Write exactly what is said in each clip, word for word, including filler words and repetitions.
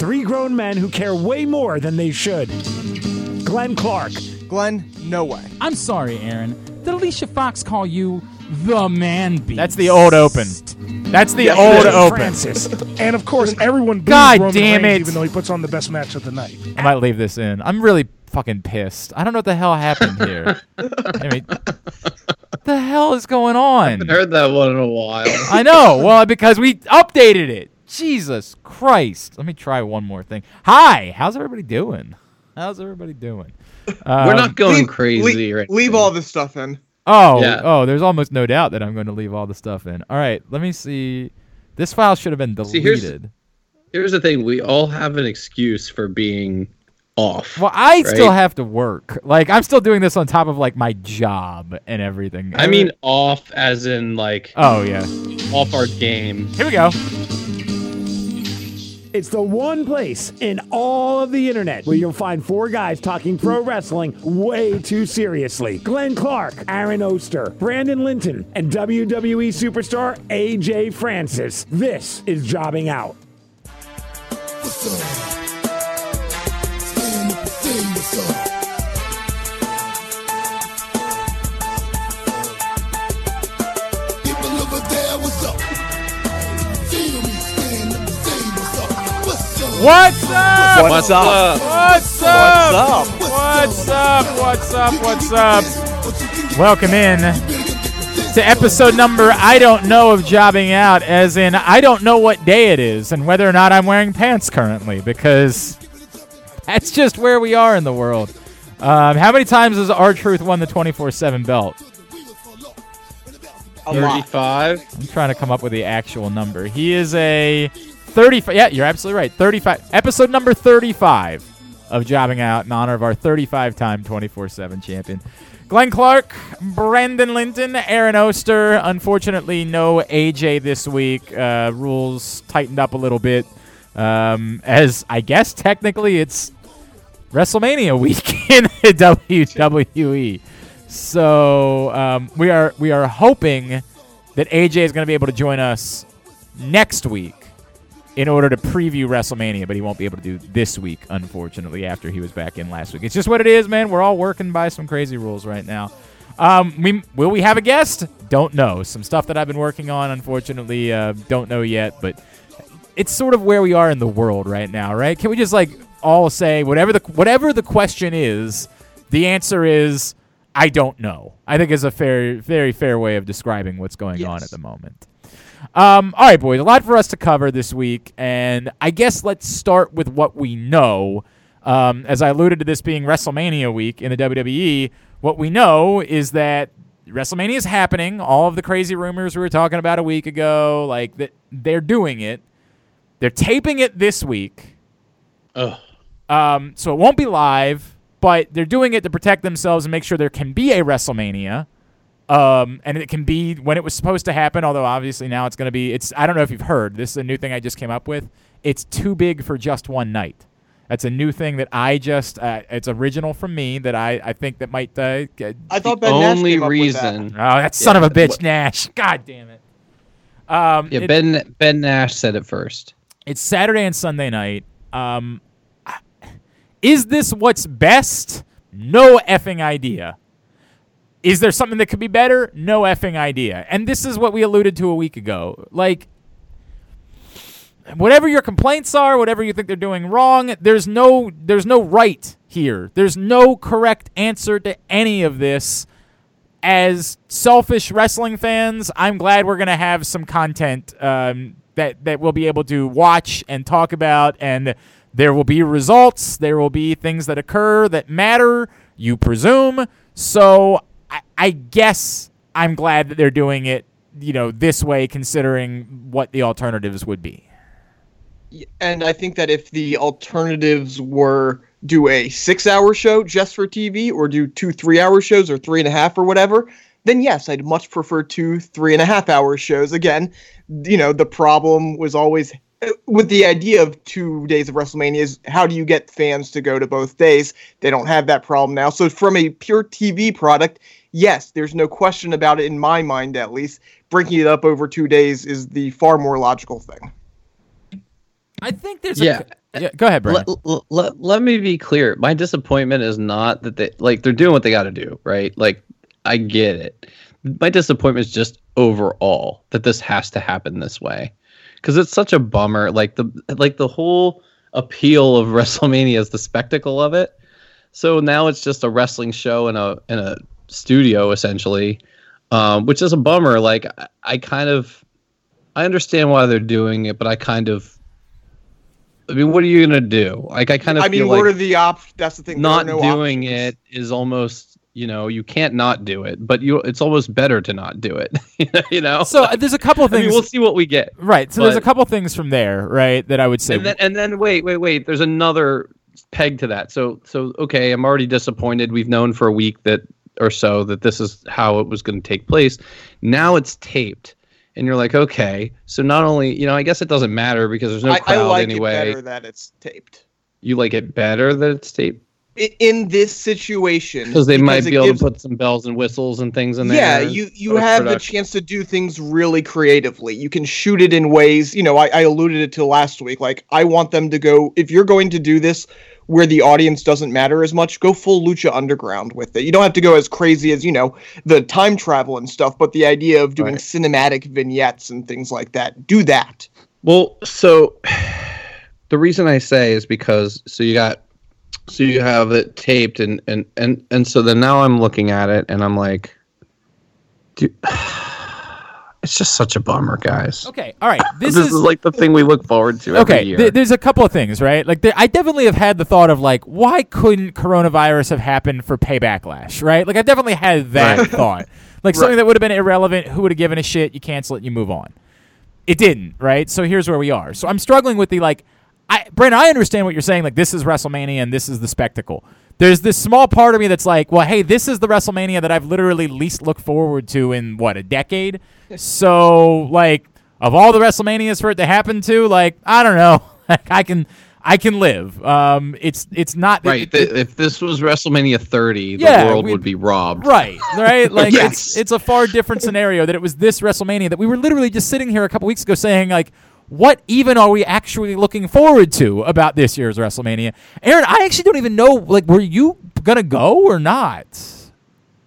Three grown men who care way more than they should. Glenn Clark. Glenn, no way. I'm sorry, Aaron. Did Alicia Fox call you the man beast? That's the old open. That's the yeah, old open. Francis. And, of course, everyone God Roman damn Reigns, it. even though he puts on the best match of the night. I might leave this in. I'm really fucking pissed. I don't know what the hell happened here. I mean, what the hell is going on? I haven't heard that one in a while. I know. Well, because we updated it. Jesus Christ. Let me try one more thing. Hi. How's everybody doing? How's everybody doing? Um, We're not going leave, crazy. Leave, leave all this stuff in. Oh, yeah. oh, there's almost no doubt that I'm going to leave all the stuff in. All right, let me see. This file should have been deleted. See, here's, here's the thing. We all have an excuse for being off. Well, I right? still have to work. Like, I'm still doing this on top of, like, my job and everything. I mean off as in, like, oh yeah, off our game. Here we go. It's the one place in all of the internet where you'll find four guys talking pro wrestling way too seriously. Glenn Clark, Aaron Oster, Brandon Linton, and W W E superstar A J Francis. This is Jobbing Out. What's up? What's up? What's up? What's up? What's up? What's up? What's up? Welcome in to episode number I don't know of Jobbing Out, as in I don't know what day it is and whether or not I'm wearing pants currently, because that's just where we are in the world. Um, how many times has R-Truth won the twenty-four seven belt? thirty-five I'm trying to come up with the actual number. He is a... thirty-five Yeah, you're absolutely right. thirty-five Episode number thirty-five of Jobbing Out in honor of our thirty-five-time twenty-four seven champion. Glenn Clark, Brandon Linton, Aaron Oster. Unfortunately, no A J this week. Uh, rules tightened up a little bit. Um, as I guess technically it's WrestleMania week in W W E. So um, we are we are hoping that A J is going to be able to join us next week in order to preview WrestleMania, but he won't be able to do this week, unfortunately, after he was back in last week. It's just what it is, man. We're all working by some crazy rules right now. Um, we, will we have a guest? Don't know. Some stuff that I've been working on, unfortunately, uh, don't know yet, but it's sort of where we are in the world right now, right? Can we just, like, all say whatever the whatever the question is, the answer is I don't know. I think is a fair, very fair way of describing what's going yes. on at the moment. Um, all right, boys, a lot for us to cover this week, and I guess let's start with what we know. Um, as I alluded to this being WrestleMania week in the W W E, what we know is that WrestleMania is happening. All of the crazy rumors we were talking about a week ago, like that they're doing it. They're taping it this week. Ugh. Um, so it won't be live, but they're doing it to protect themselves and make sure there can be a WrestleMania. Um, and it can be when it was supposed to happen, although obviously now it's going to be – it's. I don't know if you've heard. This is a new thing I just came up with. It's too big for just one night. That's a new thing that I just uh, – it's original from me that I, I think that might uh, – I thought Ben Nash came up with that. The only reason – oh, that son yeah, of a bitch, what? Nash. God damn it. Um, yeah, it, Ben Ben Nash said it first. It's Saturday and Sunday night. Um, is this what's best? No effing idea. Is there something that could be better? No effing idea. And this is what we alluded to a week ago. Like, whatever your complaints are, whatever you think they're doing wrong, there's no there's no right here. There's no correct answer to any of this. As selfish wrestling fans, I'm glad we're going to have some content um, that, that we'll be able to watch and talk about. And there will be results. There will be things that occur that matter, you presume. So I guess I'm glad that they're doing it, you know, this way, considering what the alternatives would be. And I think that if the alternatives were do a six-hour show just for T V or do two three-hour shows or three and a half or whatever, then yes, I'd much prefer two three and a half-hour shows. Again, you know, the problem was always with the idea of two days of WrestleMania is how do you get fans to go to both days? They don't have that problem now. So from a pure T V product, yes, there's no question about it in my mind, at least. Breaking it up over two days is the far more logical thing. I think there's yeah. a... Yeah. Go ahead, Brandon. Let, let, let, let me be clear. My disappointment is not that they... Like, they're doing what they got to do, right? Like, I get it. My disappointment is just overall that this has to happen this way. Because it's such a bummer. Like the like, the whole appeal of WrestleMania is the spectacle of it. So now it's just a wrestling show in a in a studio, essentially, um, which is a bummer. Like, I, I kind of... I understand why they're doing it, but I kind of... I mean, what are you going to do? Like, I kind of I mean, feel what like are the options? That's the thing. Not no doing options. It is almost, you know, you can't not do it, but you it's almost better to not do it, you know? So like, there's a couple of things. I mean, we'll see what we get. Right. So but, there's a couple of things from there, right, that I would say. And then, and then wait, wait, wait. There's another peg to that. So, so okay, I'm already disappointed. We've known for a week that or so that this is how it was going to take place. Now it's taped. And you're like, okay, so not only, you know, I guess it doesn't matter because there's no crowd anyway. I like anyway. it better that it's taped. You like it better that it's taped? In this situation. Because they might be able gives... to put some bells and whistles and things in there. Yeah, you, you have the chance to do things really creatively. You can shoot it in ways, you know, I, I alluded it to last week. Like, I want them to go, if you're going to do this where the audience doesn't matter as much, go full Lucha Underground with it. You don't have to go as crazy as, you know, the time travel and stuff, but the idea of doing right. cinematic vignettes and things like that, do that. Well, so the reason I say is because, so you got, so you have it taped and, and, and, and so then now I'm looking at it and I'm like, dude, it's just such a bummer, guys. Okay, all right. This, this is, is like the thing we look forward to every okay, year. Th- there's a couple of things, right? Like, there, I definitely have had the thought of, like, why couldn't coronavirus have happened for Paybacklash, right? Like, I definitely had that right. thought. Like, right. something that would have been irrelevant, who would have given a shit, you cancel it, you move on. It didn't, right? So here's where we are. So I'm struggling with the, like, I, Brandon, I understand what you're saying. Like, this is WrestleMania and this is the spectacle. There's this small part of me that's like, well, hey, this is the WrestleMania that I've literally least looked forward to in, what, a decade? So, like, of all the WrestleManias for it to happen to, like, I don't know. Like, I can I can live. Um, It's it's not... Right. It, it, if this was WrestleMania thirty, the yeah, world would be robbed. Right. Right? Like, yes. it's, it's a far different scenario that it was this WrestleMania that we were literally just sitting here a couple weeks ago saying, like, what even are we actually looking forward to about this year's WrestleMania? Aaron, I actually don't even know, like, were you going to go or not?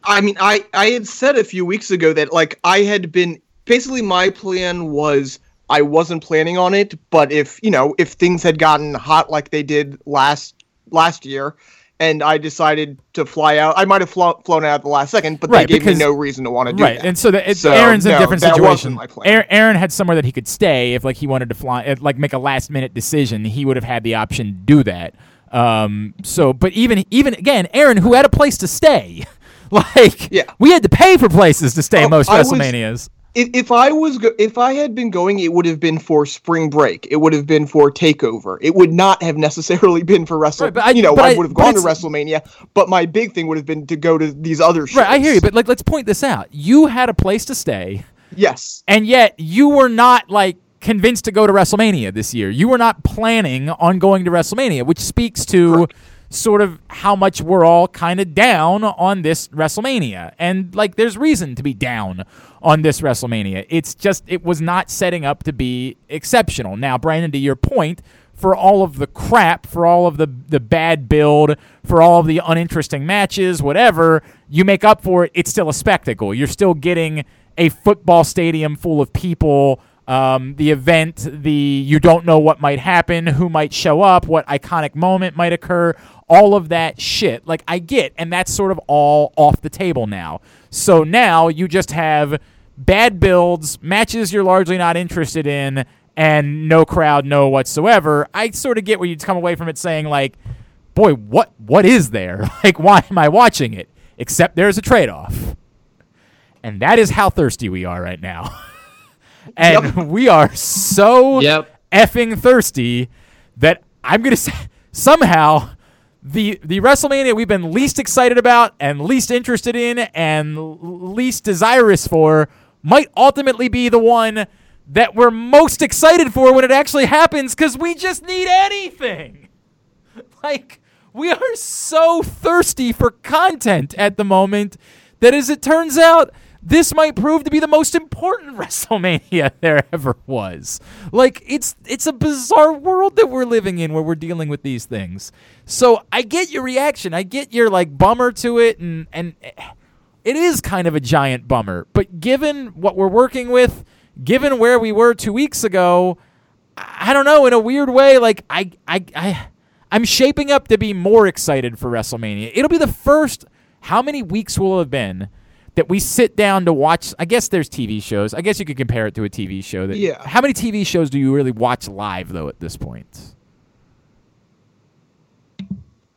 I mean, I, I had said a few weeks ago that, like, I had been, basically my plan was I wasn't planning on it, but if, you know, if things had gotten hot like they did last last year, and I decided to fly out. I might have flo- flown out at the last second, but right, they gave because, me no reason to want to do right. that. Right, and so, the, it, so Aaron's no, in a different that situation. Wasn't my plan. Aaron, Aaron had somewhere that he could stay if, like, he wanted to fly, like, make a last-minute decision. He would have had the option to do that. Um, so, but even, even again, Aaron, who had a place to stay, like, yeah. we had to pay for places to stay oh, most I WrestleManias. Was, if, if I was, go- if I had been going, it would have been for spring break. It would have been for takeover. It would not have necessarily been for WrestleMania. Right, you know, I, I would have gone to WrestleMania, but my big thing would have been to go to these other shows. Right, I hear you, but like, let's point this out. You had a place to stay. Yes. And yet you were not, like, convinced to go to WrestleMania this year. You were not planning on going to WrestleMania, which speaks to Correct. sort of how much we're all kind of down on this WrestleMania. And, like, there's reason to be down on this WrestleMania. It's just, it was not setting up to be exceptional. Now, Brandon, to your point, for all of the crap, for all of the, the bad build, for all of the uninteresting matches, whatever, you make up for it, it's still a spectacle. You're still getting a football stadium full of people. Um, the event, the you don't know what might happen, who might show up, what iconic moment might occur, all of that shit. Like, I get, and that's sort of all off the table now. So now you just have bad builds, matches you're largely not interested in, and no crowd, no whatsoever. I sort of get where you'd come away from it saying, like, boy, what what is there? Like, why am I watching it? Except there's a trade-off. And that is how thirsty we are right now. And yep. we are so yep. effing thirsty that I'm going to say somehow the the WrestleMania we've been least excited about and least interested in and least desirous for might ultimately be the one that we're most excited for when it actually happens because we just need anything. Like, we are so thirsty for content at the moment that, as it turns out, this might prove to be the most important WrestleMania there ever was. Like, it's it's a bizarre world that we're living in where we're dealing with these things. So I get your reaction. I get your, like, bummer to it, and and it is kind of a giant bummer. But given what we're working with, given where we were two weeks ago, I don't know, in a weird way, like, I, I, I, I'm shaping up to be more excited for WrestleMania. It'll be the first, how many weeks will it have been that we sit down to watch, I guess there's T V shows. I guess you could compare it to a T V show. That, yeah. How many T V shows do you really watch live, though, at this point?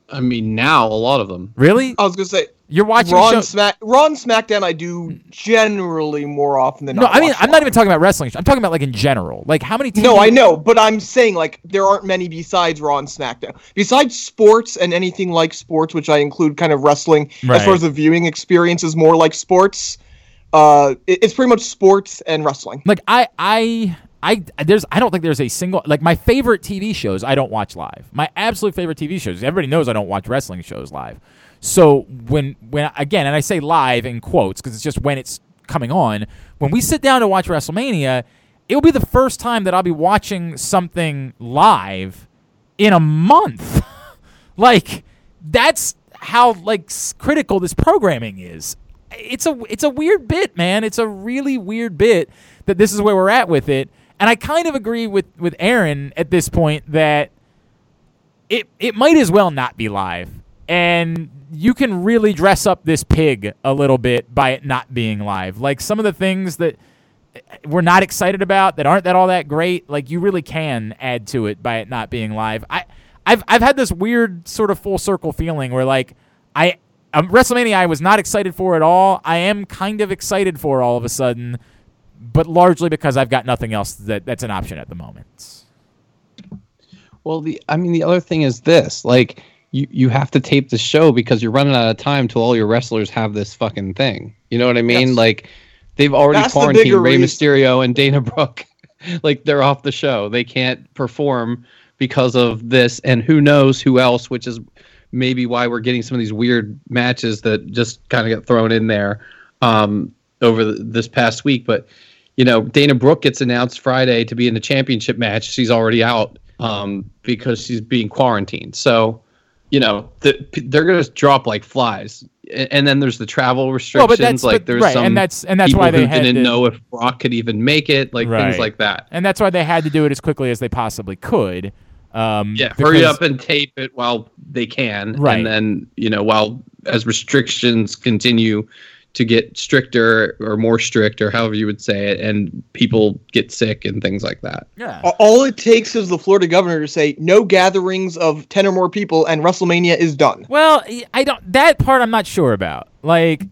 I mean, now, a lot of them. Really? I was going to say... You're watching Raw and Smack- Raw and SmackDown. I do generally more often than not. No, I mean I'm not even talking about wrestling. I'm talking about like in general. Like how many? T V no, I know, but I'm saying like there aren't many besides Raw and SmackDown. Besides sports and anything like sports, which I include kind of wrestling right. as far as the viewing experience is more like sports. Uh, it, it's pretty much sports and wrestling. Like I, I, I, there's I don't think there's a single like my favorite T V shows I don't watch live. My absolute favorite T V shows. Everybody knows I don't watch wrestling shows live. So when, when again, and I say live in quotes because it's just when it's coming on, when we sit down to watch WrestleMania, it'll be the first time that I'll be watching something live in a month. Like, that's how, like, critical this programming is. It's a, it's a weird bit, man. It's a really weird bit that this is where we're at with it. And I kind of agree with, with Aaron at this point that it it might as well not be live. And you can really dress up this pig a little bit by it not being live. Like, some of the things that we're not excited about that aren't that all that great, like, you really can add to it by it not being live. I, I've I've had this weird sort of full circle feeling where, like, I um, WrestleMania I was not excited for at all. I am kind of excited for all of a sudden, but largely because I've got nothing else that, that's an option at the moment. Well, the I mean, the other thing is this, like... You you have to tape the show because you're running out of time till all your wrestlers have this fucking thing. You know what I mean? That's, like, they've already quarantined the Rey Mysterio and Dana Brooke. Like, they're off the show. They can't perform because of this, and who knows who else, which is maybe why we're getting some of these weird matches that just kind of get thrown in there um, over the, this past week. But, you know, Dana Brooke gets announced Friday to be in the championship match. She's already out um, because she's being quarantined. So... You know, the, they're going to drop like flies, and then there's the travel restrictions. Well, but that's, like but, there's right. some and that's, and that's people why they who had didn't to, know if Brock could even make it, like right. things like that. And that's why they had to do it as quickly as they possibly could. Um, yeah, because, hurry up and tape it while they can, right. and then you know, while as restrictions continue to get stricter or more strict or however you would say it, and people get sick and things like that. Yeah. All it takes is the Florida governor to say no gatherings of ten or more people and WrestleMania is done. Well, I don't, that part I'm not sure about. Like,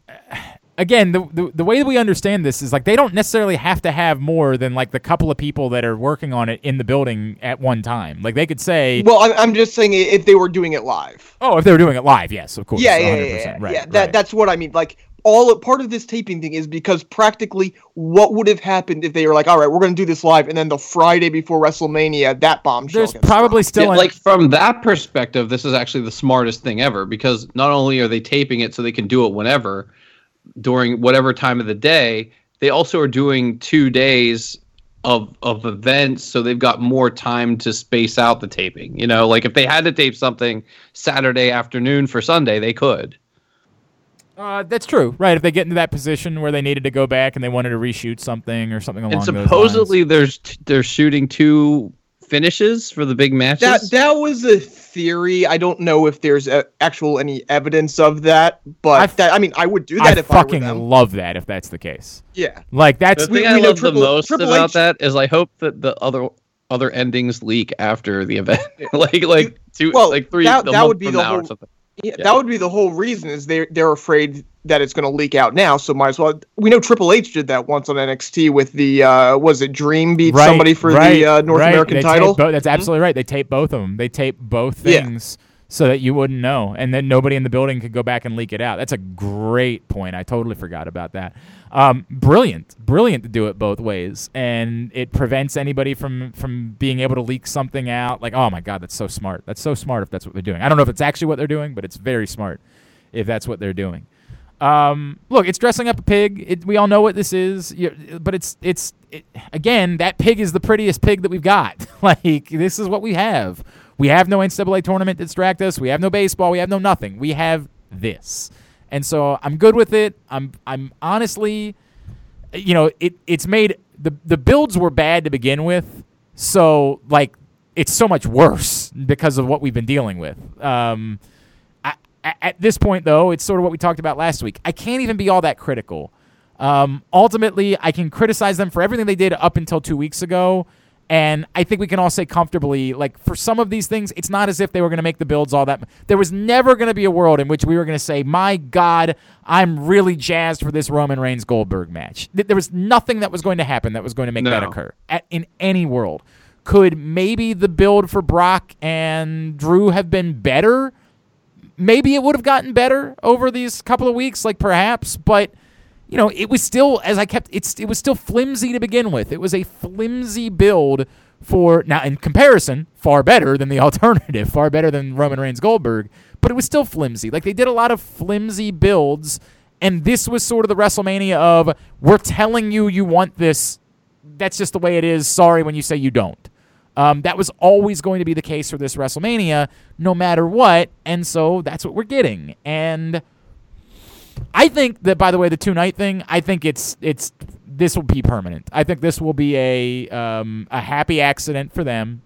again, the, the the way that we understand this is like they don't necessarily have to have more than like the couple of people that are working on it in the building at one time. Like they could say... Well, I'm, I'm just saying if they were doing it live. Oh, if they were doing it live, yes, of course. Yeah, yeah, yeah, yeah. Right, yeah that, right. That's what I mean. Like... All part of this taping thing is because practically what would have happened if they were like, all right, we're going to do this live, and then the Friday before WrestleMania, that bombshell. There's probably gets still yeah, an- like from that perspective, this is actually the smartest thing ever because not only are they taping it so they can do it whenever, during whatever time of the day, they also are doing two days of of events, so they've got more time to space out the taping. You know, like if they had to tape something Saturday afternoon for Sunday, they could. Uh, that's true, right? If they get into that position where they needed to go back and they wanted to reshoot something or something along those lines. And supposedly there's t- they're shooting two finishes for the big matches. That that was a theory. I don't know if there's a, actual any evidence of that, but I, f- that, I mean, I would do that I if I were them. I fucking love that if that's the case. Yeah, like that's the thing we, I we love Triple, the most Triple about H- that is I hope that the other other endings leak after the event, like like two, well, like three. That, that would be the whole. Yeah, yeah, that would be the whole reason is they're, they're afraid that it's going to leak out now, so might as well. We know Triple H did that once on N X T with the, uh, was it Dream beat right, somebody for right, the uh, North right. American they title? Bo- that's absolutely mm-hmm. right. They taped both of them. They taped both things yeah. so that you wouldn't know, and then nobody in the building could go back and leak it out. That's a great point. I totally forgot about that. Um, brilliant. Brilliant to do it both ways, and it prevents anybody from, from being able to leak something out. Like, oh, my God, that's so smart. That's so smart if that's what they're doing. I don't know if it's actually what they're doing, but it's very smart if that's what they're doing. Um, look, it's dressing up a pig. It, we all know what this is, you, but it's it's it, again, that pig is the prettiest pig that we've got. Like, this is what we have. We have no N C double A tournament to distract us. We have no baseball. We have no nothing. We have this, and so I'm good with it. I'm I'm honestly, you know, it it's made the the builds were bad to begin with, so like it's so much worse because of what we've been dealing with. Um, At this point, though, it's sort of what we talked about last week. I can't even be all that critical. Um, ultimately, I can criticize them for everything they did up until two weeks ago, and I think we can all say comfortably, like, for some of these things, it's not as if they were going to make the builds all that much. There was never going to be a world in which we were going to say, my God, I'm really jazzed for this Roman Reigns-Goldberg match. There was nothing that was going to happen that was going to make no. that occur at, in any world. Could maybe the build for Brock and Drew have been better? Maybe it would have gotten better over these couple of weeks, like perhaps, but you know, it was still, as I kept, it's it was still flimsy to begin with. It was a flimsy build for, now in comparison, far better than the alternative, far better than Roman Reigns Goldberg, but it was still flimsy. Like, they did a lot of flimsy builds, and this was sort of the WrestleMania of, we're telling you you want this, that's just the way it is, sorry when you say you don't. Um, that was always going to be the case for this WrestleMania, no matter what, and so that's what we're getting. And I think that, by the way, the two-night thing, I think it's it's this will be permanent. I think this will be a um, a happy accident for them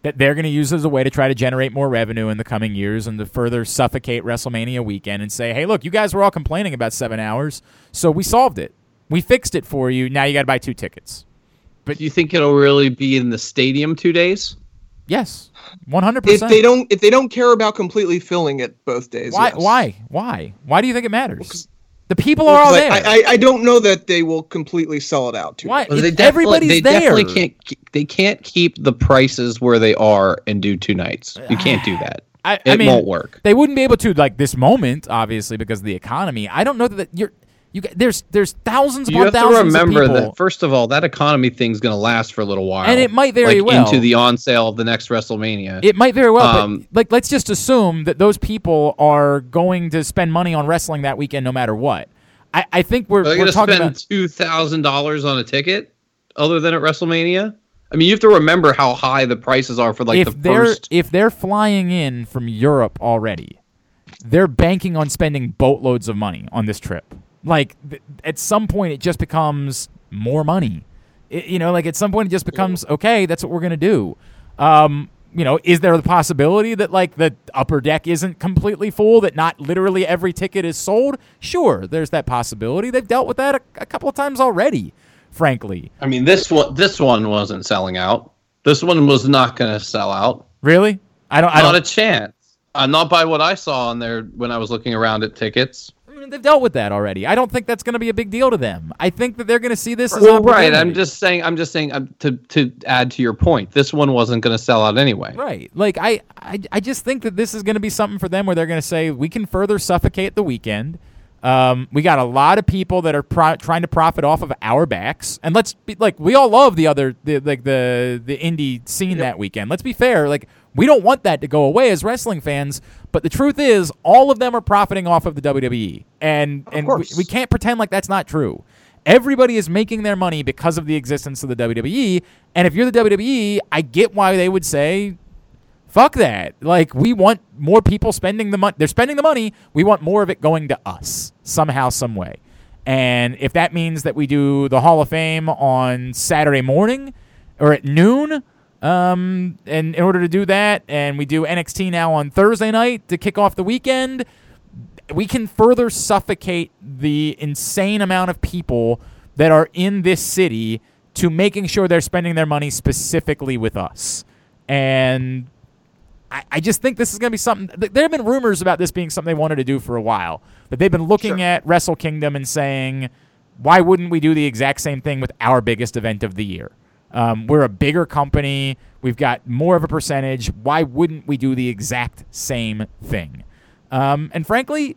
that they're going to use as a way to try to generate more revenue in the coming years and to further suffocate WrestleMania weekend and say, hey, look, you guys were all complaining about seven hours, so we solved it. We fixed it for you. Now you got to buy two tickets. But do you think it'll really be in the stadium two days? Yes, one hundred percent. If they don't, if they don't care about completely filling it both days, why? Yes. Why? Why? Why do you think it matters? Well, the people well, are all there. I, I, I don't know that they will completely sell it out. Two why? Well, they everybody's they there. Definitely can't. They can't keep the prices where they are and do two nights. You can't do that. I, I it mean, won't work. They wouldn't be able to like this moment, obviously, because of the economy. I don't know that you're. You there's there's thousands upon thousands of people. You have to remember that, first of all, that economy thing's going to last for a little while. And it might very like, well. into the on-sale of the next WrestleMania. It might very well, um, but like, let's just assume that those people are going to spend money on wrestling that weekend no matter what. I, I think we're, we're talking about... Are they going to spend two thousand dollars on a ticket other than at WrestleMania? I mean, you have to remember how high the prices are for like if the they're, first... If they're flying in from Europe already, they're banking on spending boatloads of money on this trip. Like, th- at some point, it just becomes more money. It, you know, like, at some point, it just becomes, okay, that's what we're going to do. Um, you know, is there the possibility that, like, the upper deck isn't completely full, that not literally every ticket is sold? Sure, there's that possibility. They've dealt with that a, a couple of times already, frankly. I mean, this one, this one wasn't selling out. This one was not going to sell out. Really? I don't. I don't, not a chance. Uh, not by what I saw on there when I was looking around at tickets. They've dealt with that already. I don't think that's going to be a big deal to them. I think that they're going to see this as well, right. I'm just saying. I'm just saying um, to to add to your point. This one wasn't going to sell out anyway. Right. Like I, I, I just think that this is going to be something for them where they're going to say we can further suffocate the weekend. Um, we got a lot of people that are pro- trying to profit off of our backs, and let's be like we all love the other the, like the the indie scene yep. that weekend. Let's be fair. Like. We don't want that to go away as wrestling fans, but the truth is all of them are profiting off of the W W E, and, and we, we can't pretend like that's not true. Everybody is making their money because of the existence of the W W E, and if you're the W W E, I get why they would say, fuck that. Like, we want more people spending the money. They're spending the money. We want more of it going to us somehow, some way. And if that means that we do the Hall of Fame on Saturday morning or at noon... Um, and in order to do that, and we do N X T now on Thursday night to kick off the weekend, we can further suffocate the insane amount of people that are in this city to making sure they're spending their money specifically with us. And I, I just think this is going to be something... Th- there have been rumors about this being something they wanted to do for a while, but they've been looking sure. at Wrestle Kingdom and saying, why wouldn't we do the exact same thing with our biggest event of the year? Um, we're a bigger company. We've got more of a percentage. Why wouldn't we do the exact same thing? Um, and frankly,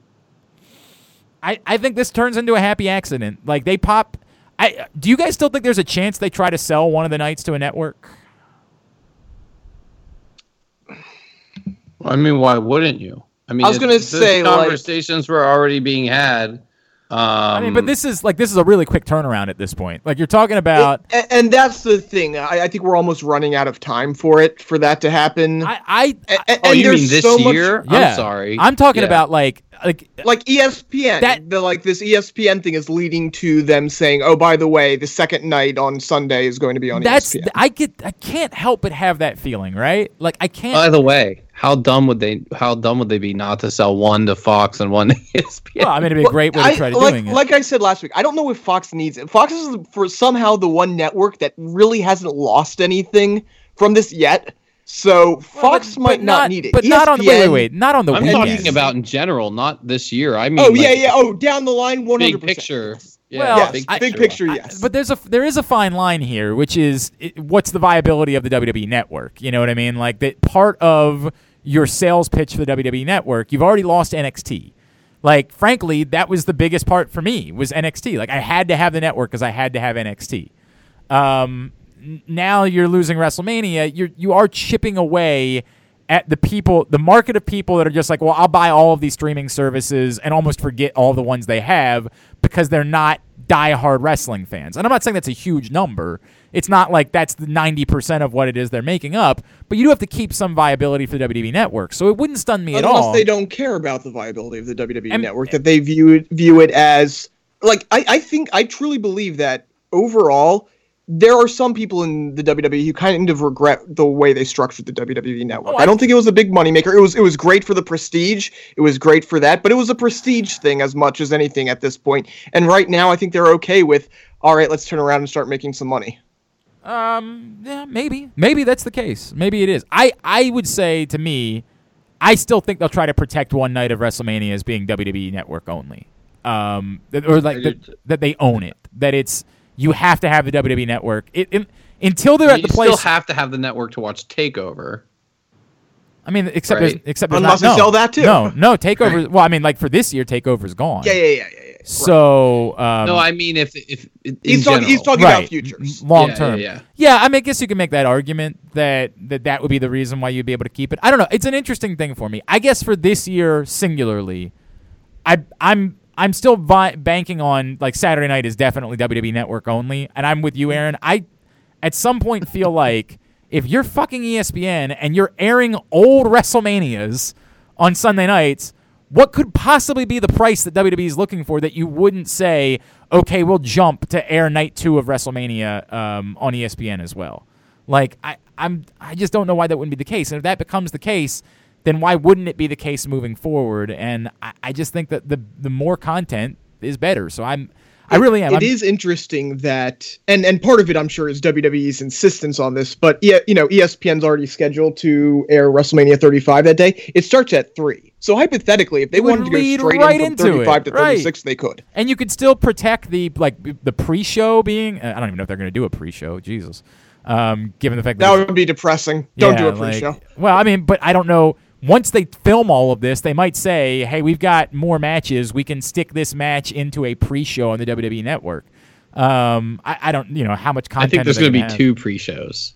I I think this turns into a happy accident. Like they pop. I do you guys still think there's a chance they try to sell one of the nights to a network? I mean, why wouldn't you? I mean, I was going to say conversations like, were already being had. Um, I mean, but this is like this is a really quick turnaround at this point. Like you're talking about, it, and that's the thing. I, I think we're almost running out of time for it for that to happen. I, I, I and, oh, and you mean this so year? Much, yeah. I'm sorry. I'm talking yeah. about like, like, like E S P N. That the, like this E S P N thing is leading to them saying, "Oh, by the way, the second night on Sunday is going to be on that's, E S P N." I get, I can't help but have that feeling, right? Like I can't. By the way. How dumb would they? How dumb would they be not to sell one to Fox and one to E S P N? Well, I mean, it'd be a great way to try to like, doing it. Like I said last week, I don't know if Fox needs it. Fox is for somehow the one network that really hasn't lost anything from this yet. So Fox well, but, might but not, not need it. But E S P N, not on the wait, wait, wait, not on the. I'm weekends. talking about in general, not this year. I mean, oh yeah, like, yeah. Oh, down the line, one hundred percent. Big picture. Yeah, well, yes, big, I, big picture, I, yes. But there's a there is a fine line here, which is it, what's the viability of the W W E network? You know what I mean? Like that part of your sales pitch for the W W E network, you've already lost N X T. Like, frankly, that was the biggest part for me was N X T. Like, I had to have the network because I had to have N X T. Um, now you're losing WrestleMania. You you are chipping away at the people, the market of people that are just like, well, I'll buy all of these streaming services and almost forget all the ones they have because they're not diehard wrestling fans. And I'm not saying that's a huge number. It's not like that's the ninety percent of what it is they're making up, but you do have to keep some viability for the W W E network. So it wouldn't stun me Unless at all. Unless they don't care about the viability of the W W E and, network, that they view it, view it as, like, I, I think, I truly believe that overall, there are some people in the W W E who kind of regret the way they structured the W W E network. Oh, I, I don't think it was a big moneymaker. It was it was great for the prestige. It was great for that, but it was a prestige thing as much as anything at this point. And right now, I think they're okay with, all right, let's turn around and start making some money. Um, yeah, maybe. Maybe that's the case. Maybe it is. I, I would say, to me, I still think they'll try to protect one night of WrestleMania as being W W E network only. Um, or like the, that they own it. That it's... You have to have the W W E network it, it, until they're you at the place. You still have to have the network to watch Takeover. I mean, except right? there's, except there's unless not, they no, sell that too. No, no Takeover. Right. Well, I mean, like for this year, Takeover's gone. Yeah, yeah, yeah, yeah. yeah. So um, no, I mean, if if in he's general. talking, he's talking right. about futures, long yeah, term. Yeah, yeah. yeah, I mean, I guess you can make that argument that, that that would be the reason why you'd be able to keep it. I don't know. It's an interesting thing for me. I guess for this year singularly, I I'm. I'm still vi- banking on, like, Saturday night is definitely W W E Network only, and I'm with you, Aaron. I, at some point, feel like if you're fucking E S P N and you're airing old WrestleManias on Sunday nights, what could possibly be the price that W W E is looking for that you wouldn't say, okay, we'll jump to air night two of WrestleMania um, on E S P N as well? Like, I, I'm, I just don't know why that wouldn't be the case, and if that becomes the case... then why wouldn't it be the case moving forward? And I, I just think that the the more content is better. So I'm, I really am. It I'm, is interesting that, and, and part of it I'm sure is W W E's insistence on this, but yeah, you know, E S P N's already scheduled to air WrestleMania thirty-five that day. It starts at three. So hypothetically, if they wanted to go straight right in from thirty-five it, to thirty-six, right. they could. And you could still protect the like the pre-show being, uh, I don't even know if they're going to do a pre-show. Jesus. Um, given the fact that that would be depressing. Don't yeah, do a pre-show. Like, well, I mean, but I don't know. Once they film all of this, they might say, hey, we've got more matches. We can stick this match into a pre-show on the W W E Network. Um, I, I don't, you know, how much content I think there's going to be have. two pre-shows.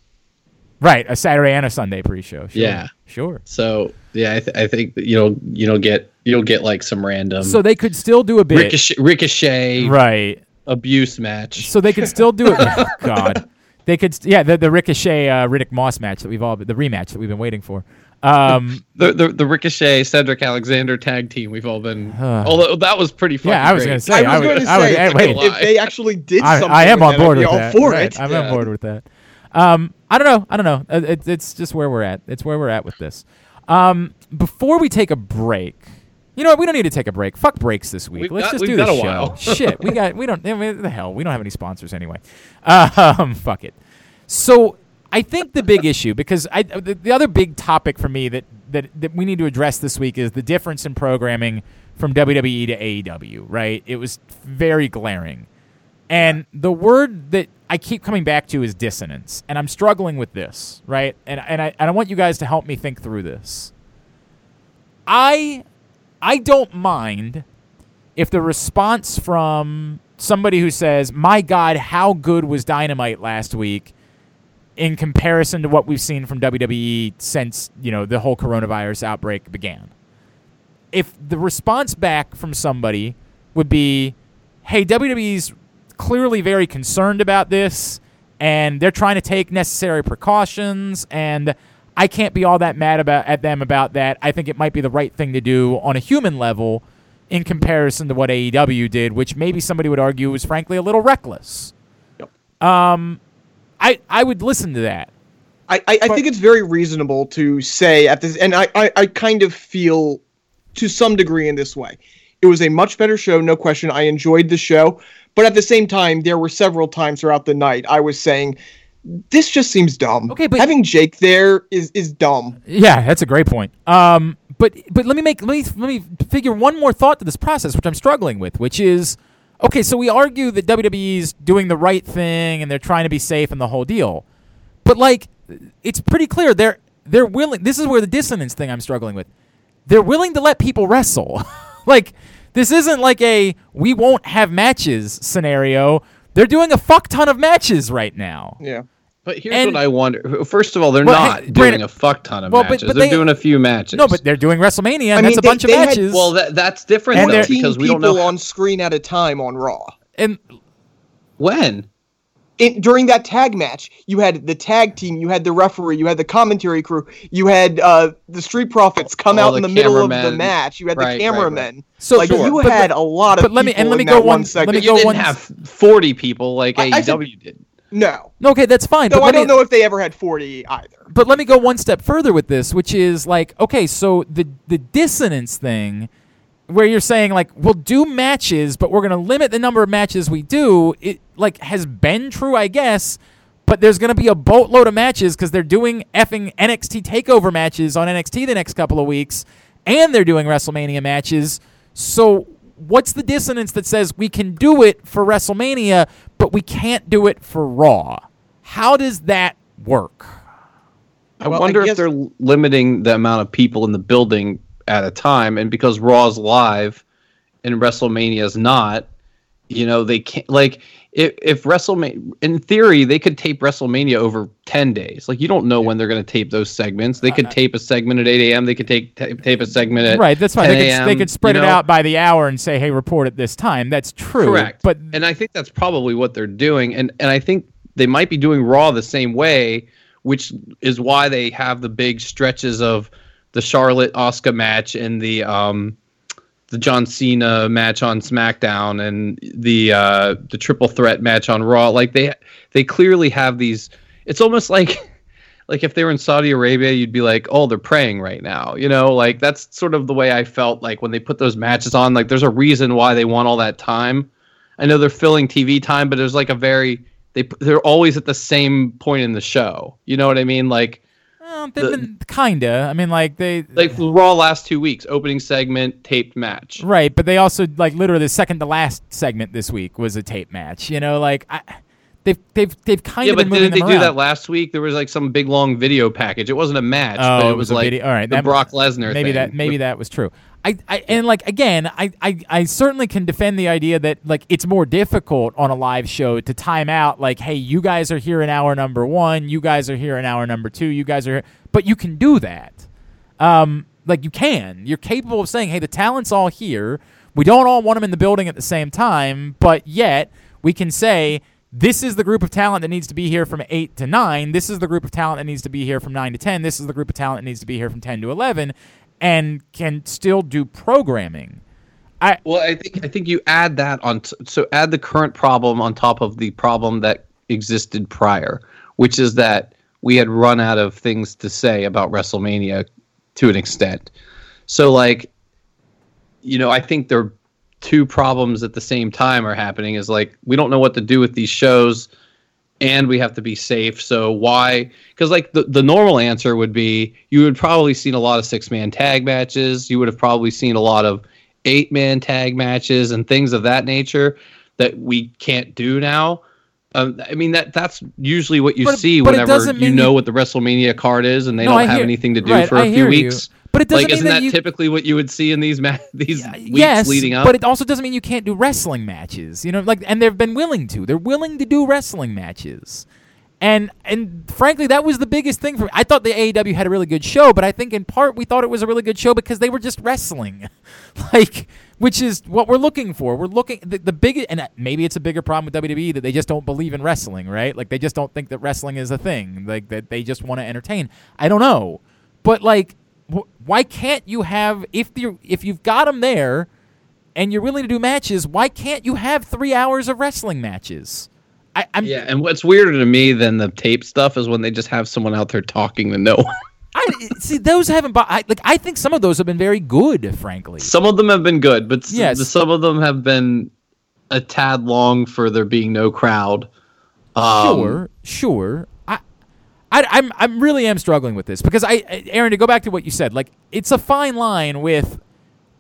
Right, a Saturday and a Sunday pre-show. Sure. Yeah. Sure. So, yeah, I, th- I think that you'll, you'll, get, you'll get, like, some random... So they could still do a bit... Ricochet, ricochet right. abuse match. So they could still do it... oh, God. They could... Yeah, the, the Ricochet uh, Riddick Moss match that we've all... The rematch that we've been waiting for. Um, the, the the Ricochet Cedric Alexander tag team we've all been. Uh, although that was pretty fucking. Yeah, I was going to say. I was going to say. I, wait, if they actually did I, something, I am on board with that. For right. it. I'm yeah. on board with that. Um, I don't know. I don't know. It, it's just where we're at. It's where we're at with this. Um, before we take a break, you know what? We don't need to take a break. Fuck breaks this week. We've Let's got, just do this show. While. Shit, we got. We don't. I mean, the hell, we don't have any sponsors anyway. Um, fuck it. So. I think the big issue, because I, the, the other big topic for me that, that, that we need to address this week is the difference in programming from W W E to A E W, right? It was very glaring. And the word that I keep coming back to is dissonance, and I'm struggling with this, right? And and I, and I want you guys to help me think through this. I I don't mind if the response from somebody who says, my God, how good was Dynamite last week, in comparison to what we've seen from W W E since, you know, the whole coronavirus outbreak began. if the response back from somebody would be, hey, W W E's clearly very concerned about this, and they're trying to take necessary precautions, and I can't be all that mad about at them about that. I think it might be the right thing to do on a human level in comparison to what A E W did, which maybe somebody would argue was frankly a little reckless. Yep. Um, I I would listen to that. I, I, I think it's very reasonable to say at this, and I, I, I kind of feel to some degree in this way. It was a much better show, no question. I enjoyed the show. But at the same time, there were several times throughout the night I was saying, this just seems dumb. Okay, but having Jake there is, is dumb. Yeah, that's a great point. Um, but but let me make let me let me figure one more thought to this process, which I'm struggling with, which is, okay, so we argue that W W E's doing the right thing and they're trying to be safe and the whole deal. But like, it's pretty clear they're they're willing. This is where the dissonance thing I'm struggling with. They're willing to let people wrestle. Like, this isn't like a we won't have matches scenario. They're doing a fuck ton of matches right now. Yeah. But here's and, what I wonder. First of all, they're well, not hey, Brandon, doing a fuck ton of well, matches. But, but they're they, doing a few matches. No, but they're doing WrestleMania, and I mean, that's a they, bunch they of matches. Had, well, that, that's different, and though, because we don't know. People on screen at a time on Raw. And when? It, during that tag match, you had the tag team, you had the referee, you had the commentary crew, you had uh, the Street Profits come out in the middle of the match, you had the cameramen. So like you had a lot of people in that one segment. You didn't have forty people like A E W did. No. Okay, that's fine. No, I don't know if they ever had forty either. But let me go one step further with this, which is like, okay, so the the dissonance thing, where you're saying, like, we'll do matches, but we're going to limit the number of matches we do, it, like, has been true, I guess, but there's going to be a boatload of matches because they're doing effing N X T TakeOver matches on N X T the next couple of weeks, and they're doing WrestleMania matches. So what's the dissonance that says we can do it for WrestleMania, but we can't do it for Raw? How does that work? I well, wonder I guess- if they're limiting the amount of people in the building at a time, and because Raw's live and WrestleMania's not, you know, they can't, like, if, if WrestleMania, in theory, they could tape WrestleMania over ten days. Like, you don't know yeah. when they're going to tape those segments. They could uh, tape a segment at eight a.m. They could take, t- tape a segment at Right, that's fine. They could, they could spread it know? out by the hour and say, hey, report at this time. That's true. Correct. But and I think that's probably what they're doing. And, and I think they might be doing Raw the same way, which is why they have the big stretches of the Charlotte Asuka match and the um, the John Cena match on SmackDown and the uh, the triple threat match on Raw. Like they they clearly have these. It's almost like like if they were in Saudi Arabia, you'd be like, oh, they're praying right now. You know, like that's sort of the way I felt like when they put those matches on. Like there's a reason why they want all that time. I know they're filling T V time, but there's like a very they they're always at the same point in the show. You know what I mean? Like. Well, they've the, been kinda. I mean, like they like the Raw last two weeks, opening segment, taped match. Right, but they also like literally the second to last segment this week was a taped match. You know, like I, they've they've they've kind yeah, of been moving them around. Yeah, but didn't they do that last week? There was like some big long video package. It wasn't a match, oh, but it, it was, was like video. All right, the that, Brock Lesnar. Maybe thing. that maybe that was true. I, I and like again, I, I I certainly can defend the idea that like it's more difficult on a live show to time out like, hey, you guys are here in hour number one, you guys are here in hour number two, you guys are here, but you can do that. Um, like you can, you're capable of saying, hey, the talent's all here. We don't all want them in the building at the same time, but yet we can say this is the group of talent that needs to be here from eight to nine. This is the group of talent that needs to be here from nine to ten. This is the group of talent that needs to be here from ten to eleven. And can still do programming. I well, I think I think you add that on. T- so add the current problem on top of the problem that existed prior, which is that we had run out of things to say about WrestleMania to an extent. So like, you know, I think there are two problems at the same time are happening. Is like we don't know what to do with these shows, and we have to be safe. So why? Because like the, the normal answer would be you would probably seen a lot of six man tag matches. You would have probably seen a lot of eight man tag matches and things of that nature that we can't do now. Um, I mean that that's usually what you but, see but whenever you know you... what the WrestleMania card is and they no, don't I have hear... anything to do right, for a I few weeks. You. But it doesn't like, mean isn't that, that you... typically what you would see in these ma- these yeah, weeks yes, leading up? But it also doesn't mean you can't do wrestling matches, you know. Like, and they've been willing to. They're willing to do wrestling matches, And and frankly, that was the biggest thing for me. I thought the A E W had a really good show, but I think in part we thought it was a really good show because they were just wrestling, like, which is what we're looking for. We're looking the, the biggest, and maybe it's a bigger problem with W W E that they just don't believe in wrestling, right? Like they just don't think that wrestling is a thing, like that they just want to entertain. I don't know, but like, wh- why can't you have if the if you've got them there and you're willing to do matches? Why can't you have three hours of wrestling matches? I, I'm, yeah, and what's weirder to me than the tape stuff is when they just have someone out there talking to no one. I see those haven't. I, like I think some of those have been very good, frankly. Some of them have been good, but yes. some of them have been a tad long for there being no crowd. Um, sure, sure. I, I, I'm, I'm really am struggling with this because I, Aaron, to go back to what you said, like it's a fine line with.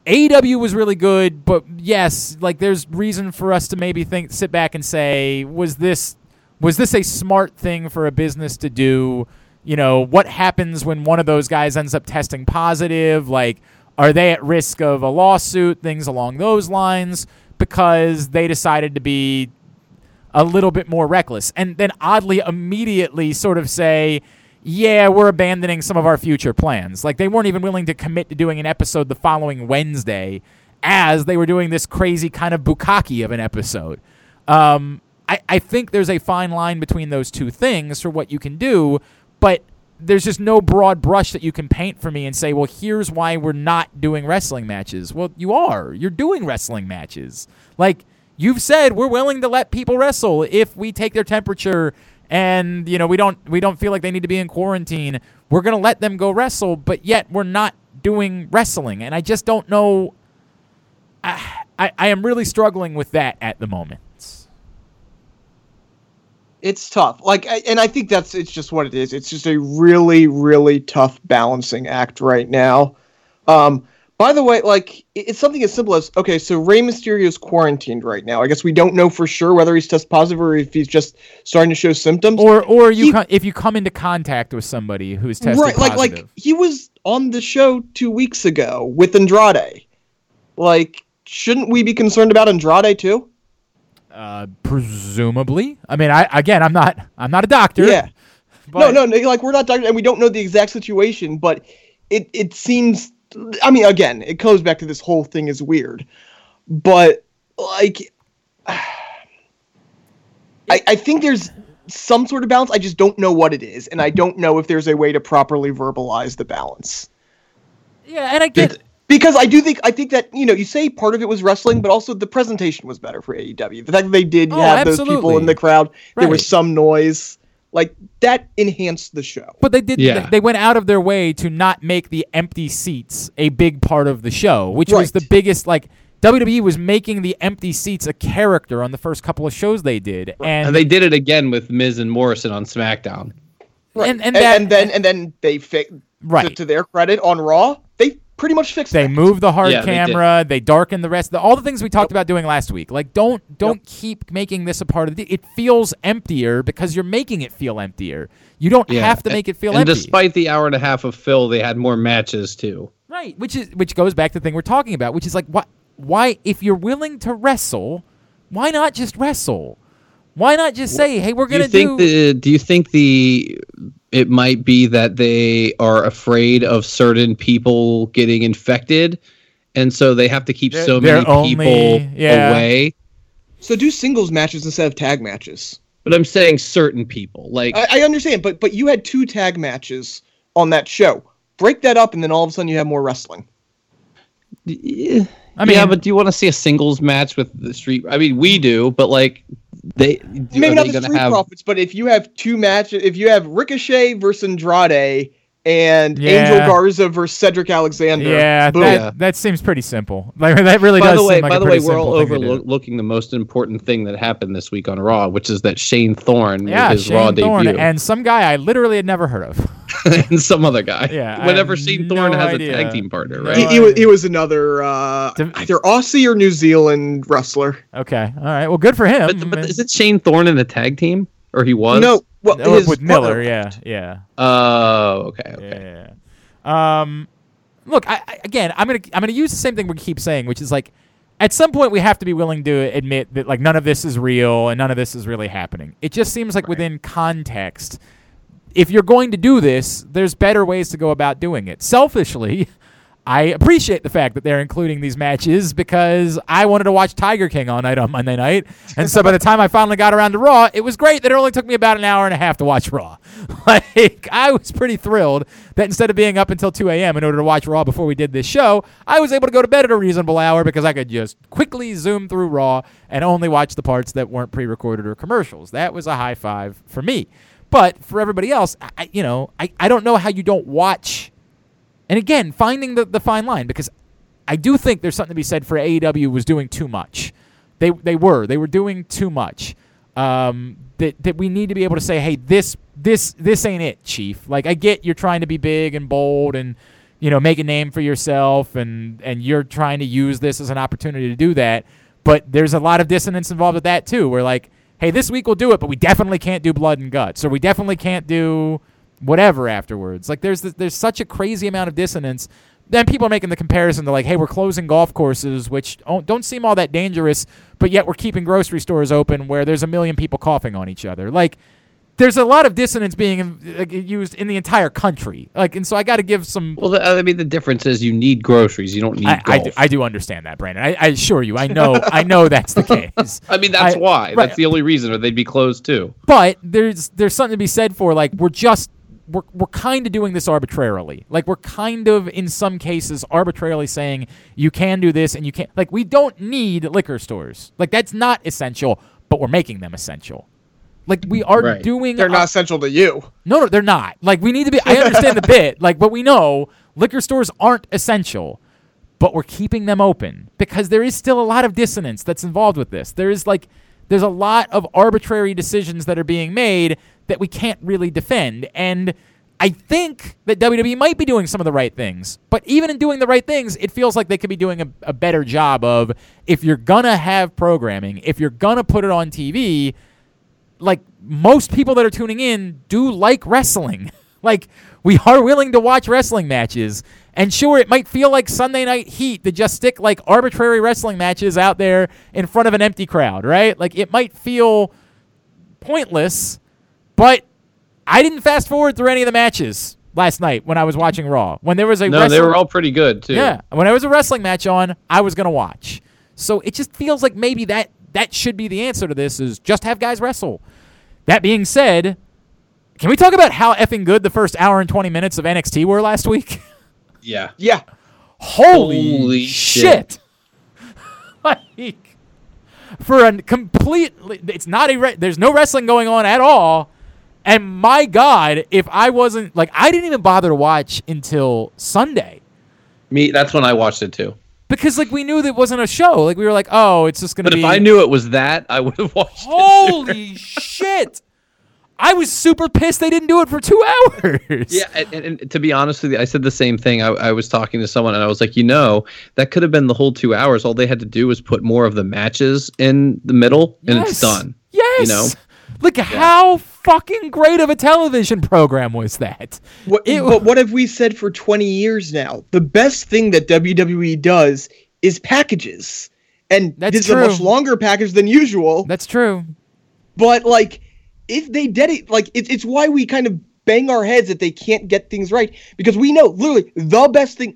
A E W was really good, but yes, like there's reason for us to maybe think, sit back and say, was this was this a smart thing for a business to do? You know, what happens when one of those guys ends up testing positive? Like, are they at risk of a lawsuit? Things along those lines because they decided to be a little bit more reckless, and then oddly, immediately, sort of say. Yeah, we're abandoning some of our future plans. Like, they weren't even willing to commit to doing an episode the following Wednesday as they were doing this crazy kind of bukkake of an episode. Um, I, I think there's a fine line between those two things for what you can do, but there's just no broad brush that you can paint for me and say, well, here's why we're not doing wrestling matches. Well, you are. You're doing wrestling matches. Like, you've said we're willing to let people wrestle if we take their temperature and, you know, we don't we don't feel like they need to be in quarantine. We're going to let them go wrestle, but yet we're not doing wrestling. And I just don't know. I, I, I am really struggling with that at the moment. It's tough. Like, and I think that's it's just what it is. It's just a really, really tough balancing act right now. Um, by the way, like, it's something as simple as, okay, so Rey Mysterio's quarantined right now. I guess we don't know for sure whether he's test positive or if he's just starting to show symptoms. Or or you he, com- if you come into contact with somebody who's tested right, positive. Like, like, he was on the show two weeks ago with Andrade. Like, shouldn't we be concerned about Andrade, too? Uh, presumably. I mean, I again, I'm not I'm not a doctor. Yeah. But... No, no, like, we're not doctors, and we don't know the exact situation, but it, it seems... I mean, again, it goes back to this whole thing is weird, but like, I, I think there's some sort of balance. I just don't know what it is. And I don't know if there's a way to properly verbalize the balance. Yeah. And I get it, because I do think, I think that, you know, you say part of it was wrestling, but also the presentation was better for A E W. The fact that they did oh, have absolutely. Those people in the crowd, right. There was some noise. Like, that enhanced the show. But they did. Yeah. They, they went out of their way to not make the empty seats a big part of the show, which right. was the biggest, like, W W E was making the empty seats a character on the first couple of shows they did. Right. And, and they did it again with Miz and Morrison on SmackDown. Right. And, and, that, and, and then and then they fixed, right. to their credit, on Raw, they pretty much fixed it. They that. moved the hard yeah, camera. They, they darkened the rest. The, all the things we talked yep. about doing last week. Like, don't don't yep. keep making this a part of the... It feels emptier because you're making it feel emptier. You don't yeah. have to make it feel and empty. And despite the hour and a half of fill, they had more matches, too. Right, which is which goes back to the thing we're talking about, which is like, why, why if you're willing to wrestle, why not just wrestle? Why not just say, hey, we're going to do... The, do you think the... It might be that they are afraid of certain people getting infected, and so they have to keep they're, so many only, people yeah. away. So do singles matches instead of tag matches. But I'm saying certain people. Like I, I understand, but but you had two tag matches on that show. Break that up, and then all of a sudden you have more wrestling. Yeah. I mean, yeah, but do you want to see a singles match with the Street? I mean, we do, but like they do, maybe not the Street have... Profits. But if you have two matches, if you have Ricochet versus Andrade and yeah. Angel Garza versus Cedric Alexander, yeah, boom. That, that seems pretty simple. Like that really by does. The way, seem like by the way, we're all overlooking the most important thing that happened this week on Raw, which is that Shane Thorne made yeah, his Shane Raw Thorne debut, and some guy I literally had never heard of. And some other guy. Yeah, whenever Shane Thorne no has idea. a tag team partner, right? He, he, was, he was another uh, either Aussie or New Zealand wrestler. Okay, all right. Well, good for him. But, but is it Shane Thorne in a tag team, or he was? No, well, no, his with Miller. Yeah, yeah. Oh, uh, okay, okay. Yeah. Um, look, I, I, again, I'm gonna I'm gonna use the same thing we keep saying, which is like, at some point we have to be willing to admit that like none of this is real and none of this is really happening. It just seems like right. within context, if you're going to do this, there's better ways to go about doing it. Selfishly, I appreciate the fact that they're including these matches because I wanted to watch Tiger King all night on Monday night. And so by the time I finally got around to Raw, it was great that it only took me about an hour and a half to watch Raw. Like, I was pretty thrilled that instead of being up until two a.m. in order to watch Raw before we did this show, I was able to go to bed at a reasonable hour because I could just quickly zoom through Raw and only watch the parts that weren't pre-recorded or commercials. That was a high five for me. But for everybody else, I, you know, I, I don't know how you don't watch. And again, finding the, the fine line, because I do think there's something to be said for A E W was doing too much. They they were. They were doing too much. Um, that that we need to be able to say, hey, this this this ain't it, Chief. Like, I get you're trying to be big and bold and, you know, make a name for yourself, and, and you're trying to use this as an opportunity to do that. But there's a lot of dissonance involved with that, too. We're like, hey, this week we'll do it, but we definitely can't do blood and guts, or we definitely can't do whatever afterwards. Like, there's this, there's such a crazy amount of dissonance. Then people are making the comparison to, like, hey, we're closing golf courses, which don't seem all that dangerous, but yet we're keeping grocery stores open where there's a million people coughing on each other. Like, there's a lot of dissonance being used in the entire country. Like, and so I got to give some. Well, the, I mean, the difference is you need groceries. You don't need. I, golf. I, do, I do understand that, Brandon. I, I assure you, I know, I know that's the case. I mean, that's I, why. Right. That's the only reason, or they'd be closed too. But there's there's something to be said for, like, we're just we're we're kind of doing this arbitrarily. Like, we're kind of in some cases arbitrarily saying you can do this and you can't. Like, we don't need liquor stores. Like, that's not essential, but we're making them essential. Like, we are right. doing... They're not a, essential to you. No, no, they're not. Like, we need to be... I understand the bit, like, but we know liquor stores aren't essential, but we're keeping them open because there is still a lot of dissonance that's involved with this. There is, like... There's a lot of arbitrary decisions that are being made that we can't really defend, and I think that W W E might be doing some of the right things, but even in doing the right things, it feels like they could be doing a, a better job of, if you're gonna have programming, if you're gonna put it on T V... Like, most people that are tuning in do like wrestling. Like, we are willing to watch wrestling matches. And sure, it might feel like Sunday Night Heat to just stick, like, arbitrary wrestling matches out there in front of an empty crowd, right? Like, it might feel pointless, but I didn't fast forward through any of the matches last night when I was watching Raw. When there was a No, wrestling... they were all pretty good, too. Yeah. When there was a wrestling match on, I was going to watch. So it just feels like maybe that... That should be the answer to this, is just have guys wrestle. That being said, can we talk about how effing good the first hour and twenty minutes of N X T were last week? Yeah. Yeah. Holy, Holy shit. shit. Like, for a completely, it's not a, re- there's no wrestling going on at all. And my God, if I wasn't, like, I didn't even bother to watch until Sunday. Me, that's when I watched it too. Because, like, we knew that wasn't a show. Like, we were like, oh, it's just going to be... But if I knew it was that, I would have watched Holy it. Holy shit! I was super pissed they didn't do it for two hours. Yeah, and, and, and to be honest with you, I said the same thing. I, I was talking to someone, and I was like, you know, that could have been the whole two hours. All they had to do was put more of the matches in the middle, and yes. it's done. Yes! You know? Look, yeah. how fucking great of a television program was that? What, it, but what have we said for twenty years now? The best thing that W W E does is packages. And that's this true. is a much longer package than usual. That's true. But, like, if they did it, like, it, it's why we kind of bang our heads that they can't get things right. Because we know, literally, the best thing,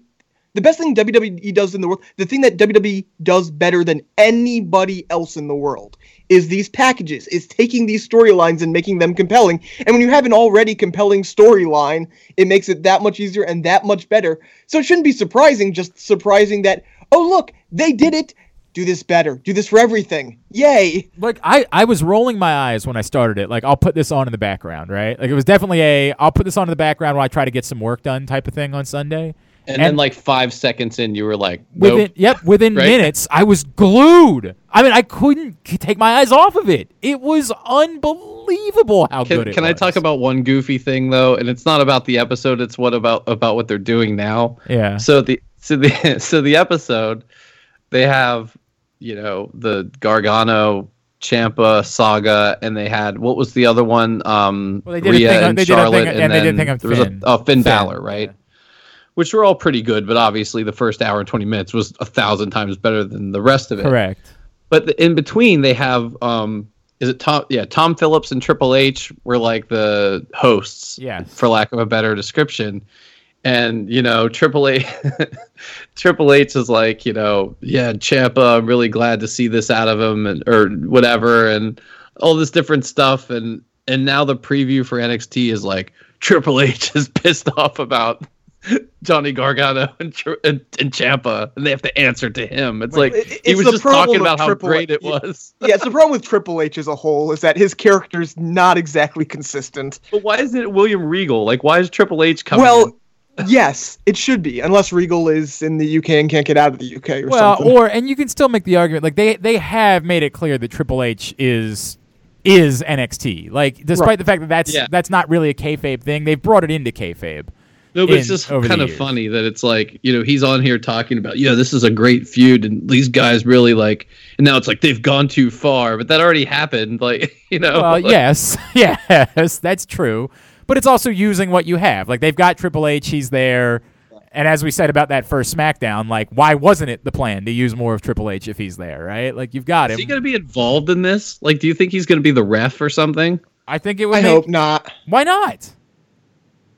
the best thing W W E does in the world, the thing that W W E does better than anybody else in the world, is these packages, is taking these storylines and making them compelling. And when you have an already compelling storyline, it makes it that much easier and that much better. So it shouldn't be surprising, just surprising that, oh, look, they did it. Do this better. Do this for everything. Yay. Like, I, I was rolling my eyes when I started it. Like, I'll put this on in the background, right? Like, it was definitely a, I'll put this on in the background while I try to get some work done type of thing on Sunday. And, and then, like, five seconds in, you were like, nope. Within, yep, within right? minutes, I was glued. I mean, I couldn't take my eyes off of it. It was unbelievable how can, good it can was. Can I talk about one goofy thing, though? And it's not about the episode. It's what about, about what they're doing now. Yeah. So the so the, so the episode, they have, you know, the Gargano, Ciampa saga, and they had, what was the other one? Um, well, they did Rhea a thing, and they Charlotte. Did a thing, and and they did a thing on Finn. A, oh, Finn, Finn Balor, right? Yeah. which were all pretty good, but obviously the first hour and twenty minutes was a thousand times better than the rest of it. Correct. But the, in between, they have um, is it Tom? Yeah, Tom Phillips and Triple H were like the hosts, yes, for lack of a better description. And, you know, Triple H, Triple H is like, you know, yeah, Ciampa, I'm really glad to see this out of him, and or whatever, and all this different stuff. And and now the preview for N X T is like, Triple H is pissed off about Johnny Gargano and and, and Ciampa, and they have to answer to him. It's like, it, it's he was just talking about how Triple great H- it was. Yeah, it's the problem with Triple H as a whole is that his character's not exactly consistent. But why isn't it William Regal? Like, why is Triple H coming well, in? Yes, it should be, unless Regal is in the U K and can't get out of the U K or well, something. Well, or and you can still make the argument, like they they have made it clear that Triple H is is N X T. Like, despite right. the fact that that's yeah. that's not really a kayfabe thing, they've brought it into kayfabe. No, but in, it's just kind of years. funny that it's like, you know, he's on here talking about, yeah, this is a great feud, and these guys really like, and now it's like they've gone too far, but that already happened, like, you know. Well, like, yes, yes, that's true. But it's also using what you have. Like, they've got Triple H, he's there. And as we said about that first SmackDown, like, why wasn't it the plan to use more of Triple H if he's there, right? Like, you've got him. Is he going to be involved in this? Like, do you think he's going to be the ref or something? I think it would I make... hope not. Why not?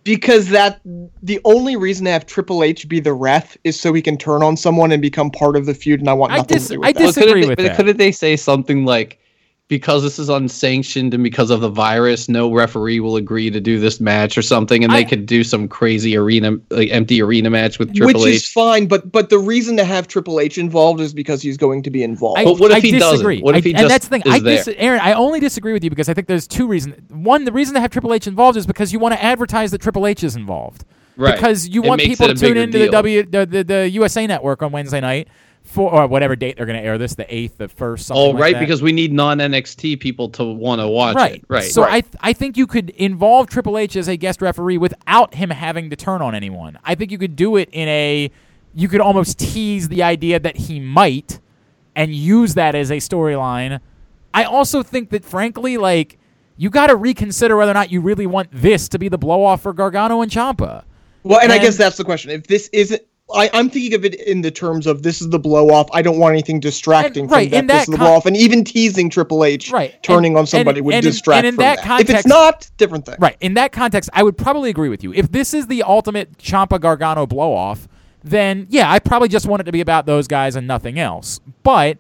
Because that the only reason to have Triple H be the ref is so he can turn on someone and become part of the feud, and I want nothing I dis- to do with I that. I disagree well, with they, that. But couldn't they say something like, because this is unsanctioned and because of the virus, no referee will agree to do this match or something, and I, they could do some crazy arena, like empty arena match with Triple H. Which is fine, but but the reason to have Triple H involved is because he's going to be involved. I, but what if I he disagree. doesn't? What if I, he just and that's the thing. Is I dis- there? Aaron, I only disagree with you because I think there's two reasons. One, the reason to have Triple H involved is because you want to advertise that Triple H is involved. Right. Because you it want people to tune into the, w, the, the, the U S A Network on Wednesday night. For, or whatever date they're going to air this, the eighth, the first, something oh, right, like that. Because we need non-N X T people to want to watch right. it. Right, so right. I th- I think you could involve Triple H as a guest referee without him having to turn on anyone. I think you could do it in a, you could almost tease the idea that he might and use that as a storyline. I also think that, frankly, like, you got to reconsider whether or not you really want this to be the blow-off for Gargano and Ciampa. Well, and, and I guess that's the question. If this isn't, I, I'm thinking of it in the terms of this is the blow-off. I don't want anything distracting and, right, from that. In that. This is the con- blow-off. And even teasing Triple H right. turning and, on somebody and, would and, distract and in from that. that. Context, if it's not, different thing. Right. In that context, I would probably agree with you. If this is the ultimate Ciampa-Gargano blow-off, then, yeah, I probably just want it to be about those guys and nothing else. But,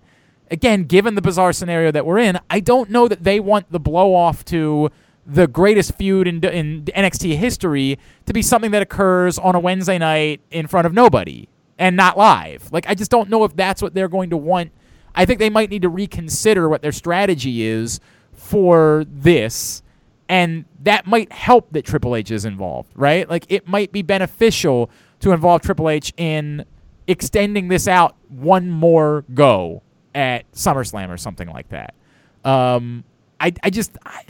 again, given the bizarre scenario that we're in, I don't know that they want the blow-off to the greatest feud in, in N X T history to be something that occurs on a Wednesday night in front of nobody and not live. Like, I just don't know if that's what they're going to want. I think they might need to reconsider what their strategy is for this, and that might help that Triple H is involved, right? Like, it might be beneficial to involve Triple H in extending this out one more go at SummerSlam or something like that. Um, I, I just... I,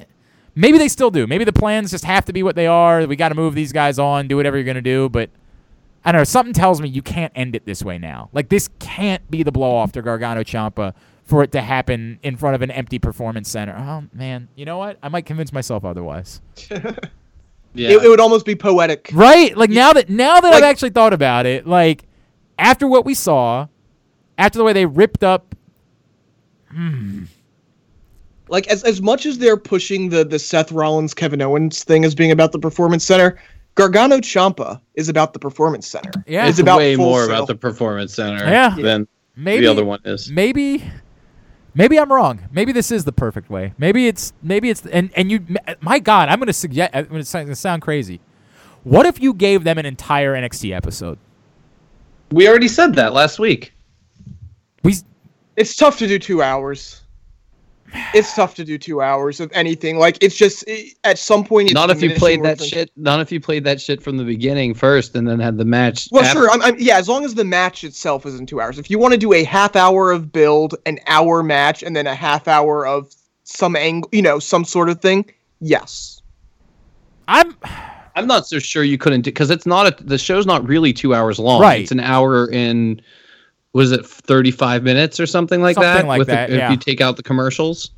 Maybe they still do. Maybe the plans just have to be what they are. We got to move these guys on, do whatever you're going to do. But I don't know. Something tells me you can't end it this way now. Like, this can't be the blow-off to Gargano Ciampa for it to happen in front of an empty performance center. Oh, man. You know what? I might convince myself otherwise. yeah. It, it would almost be poetic. Right? Like, now that now that like, I've actually thought about it, like, after what we saw, after the way they ripped up... Hmm... Like, as as much as they're pushing the, the Seth Rollins, Kevin Owens thing as being about the Performance Center, Gargano Ciampa is about the Performance Center. Yeah, it's, it's about way more sale. about the Performance Center yeah. than maybe, the other one is. Maybe, maybe I'm wrong. Maybe this is the perfect way. Maybe it's maybe it's and and you. My God, I'm gonna suggest. I'm gonna sound crazy. What if you gave them an entire N X T episode? We already said that last week. We. It's tough to do two hours. It's tough to do two hours of anything. Like, it's just it, at some point. It's not if you played that thing. shit. Not if you played that shit from the beginning first, and then had the match. Well, after. sure. I'm, I'm, yeah, as long as the match itself isn't two hours. If you want to do a half hour of build, an hour match, and then a half hour of some angle, you know, some sort of thing. Yes. I'm. I'm not so sure you couldn't do because it's not a, the show's not really two hours long. Right. It's an hour in. Was it thirty-five minutes or something like something that? Something like with that, the, yeah. If you take out the commercials?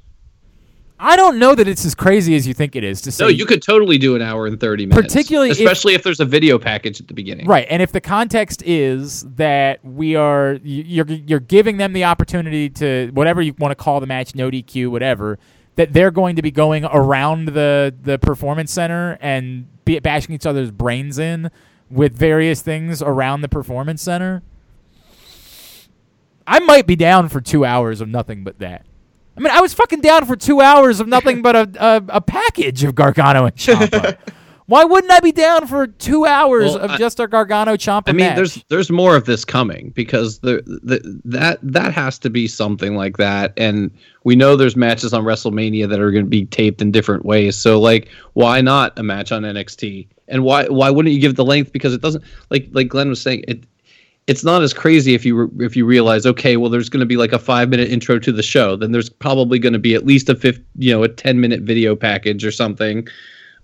I don't know that it's as crazy as you think it is to say. No, you could totally do an hour and thirty minutes. Particularly, especially if, if there's a video package at the beginning. Right, and if the context is that we are you're you're giving them the opportunity to whatever you want to call the match, no D Q, whatever, that they're going to be going around the the performance center and be bashing each other's brains in with various things around the performance center. I might be down for two hours of nothing but that. I mean, I was fucking down for two hours of nothing but a a, a package of Gargano and Ciampa. Why wouldn't I be down for two hours well, of I, just a Gargano Ciampa match? I mean, match? there's there's more of this coming because the, the that that has to be something like that, and we know there's matches on WrestleMania that are going to be taped in different ways. So, like, why not a match on N X T? And why why wouldn't you give the length? Because it doesn't like like Glenn was saying it. It's not as crazy if you re- if you realize, okay, well, there's going to be like a five minute intro to the show. Then there's probably going to be at least a fifth, you know, a ten minute video package or something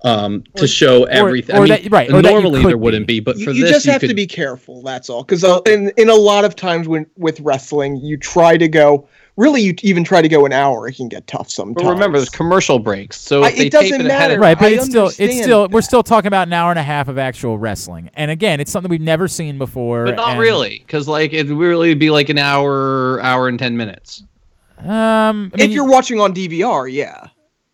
um, to or, show everything. Or, or I mean, that, right, or normally there wouldn't be, be but you, for you this, just you have could... to be careful. That's all, because uh, in in a lot of times when with wrestling, you try to go. Really, you even try to go an hour, it can get tough sometimes. But remember, there's commercial breaks, so if I, it doesn't it matter, of, right? But I it's still, it's still, that. we're still talking about an hour and a half of actual wrestling, and again, it's something we've never seen before. But not and, really, because like it would really be like an hour, hour and ten minutes. Um, I mean, if you're watching on D V R, yeah.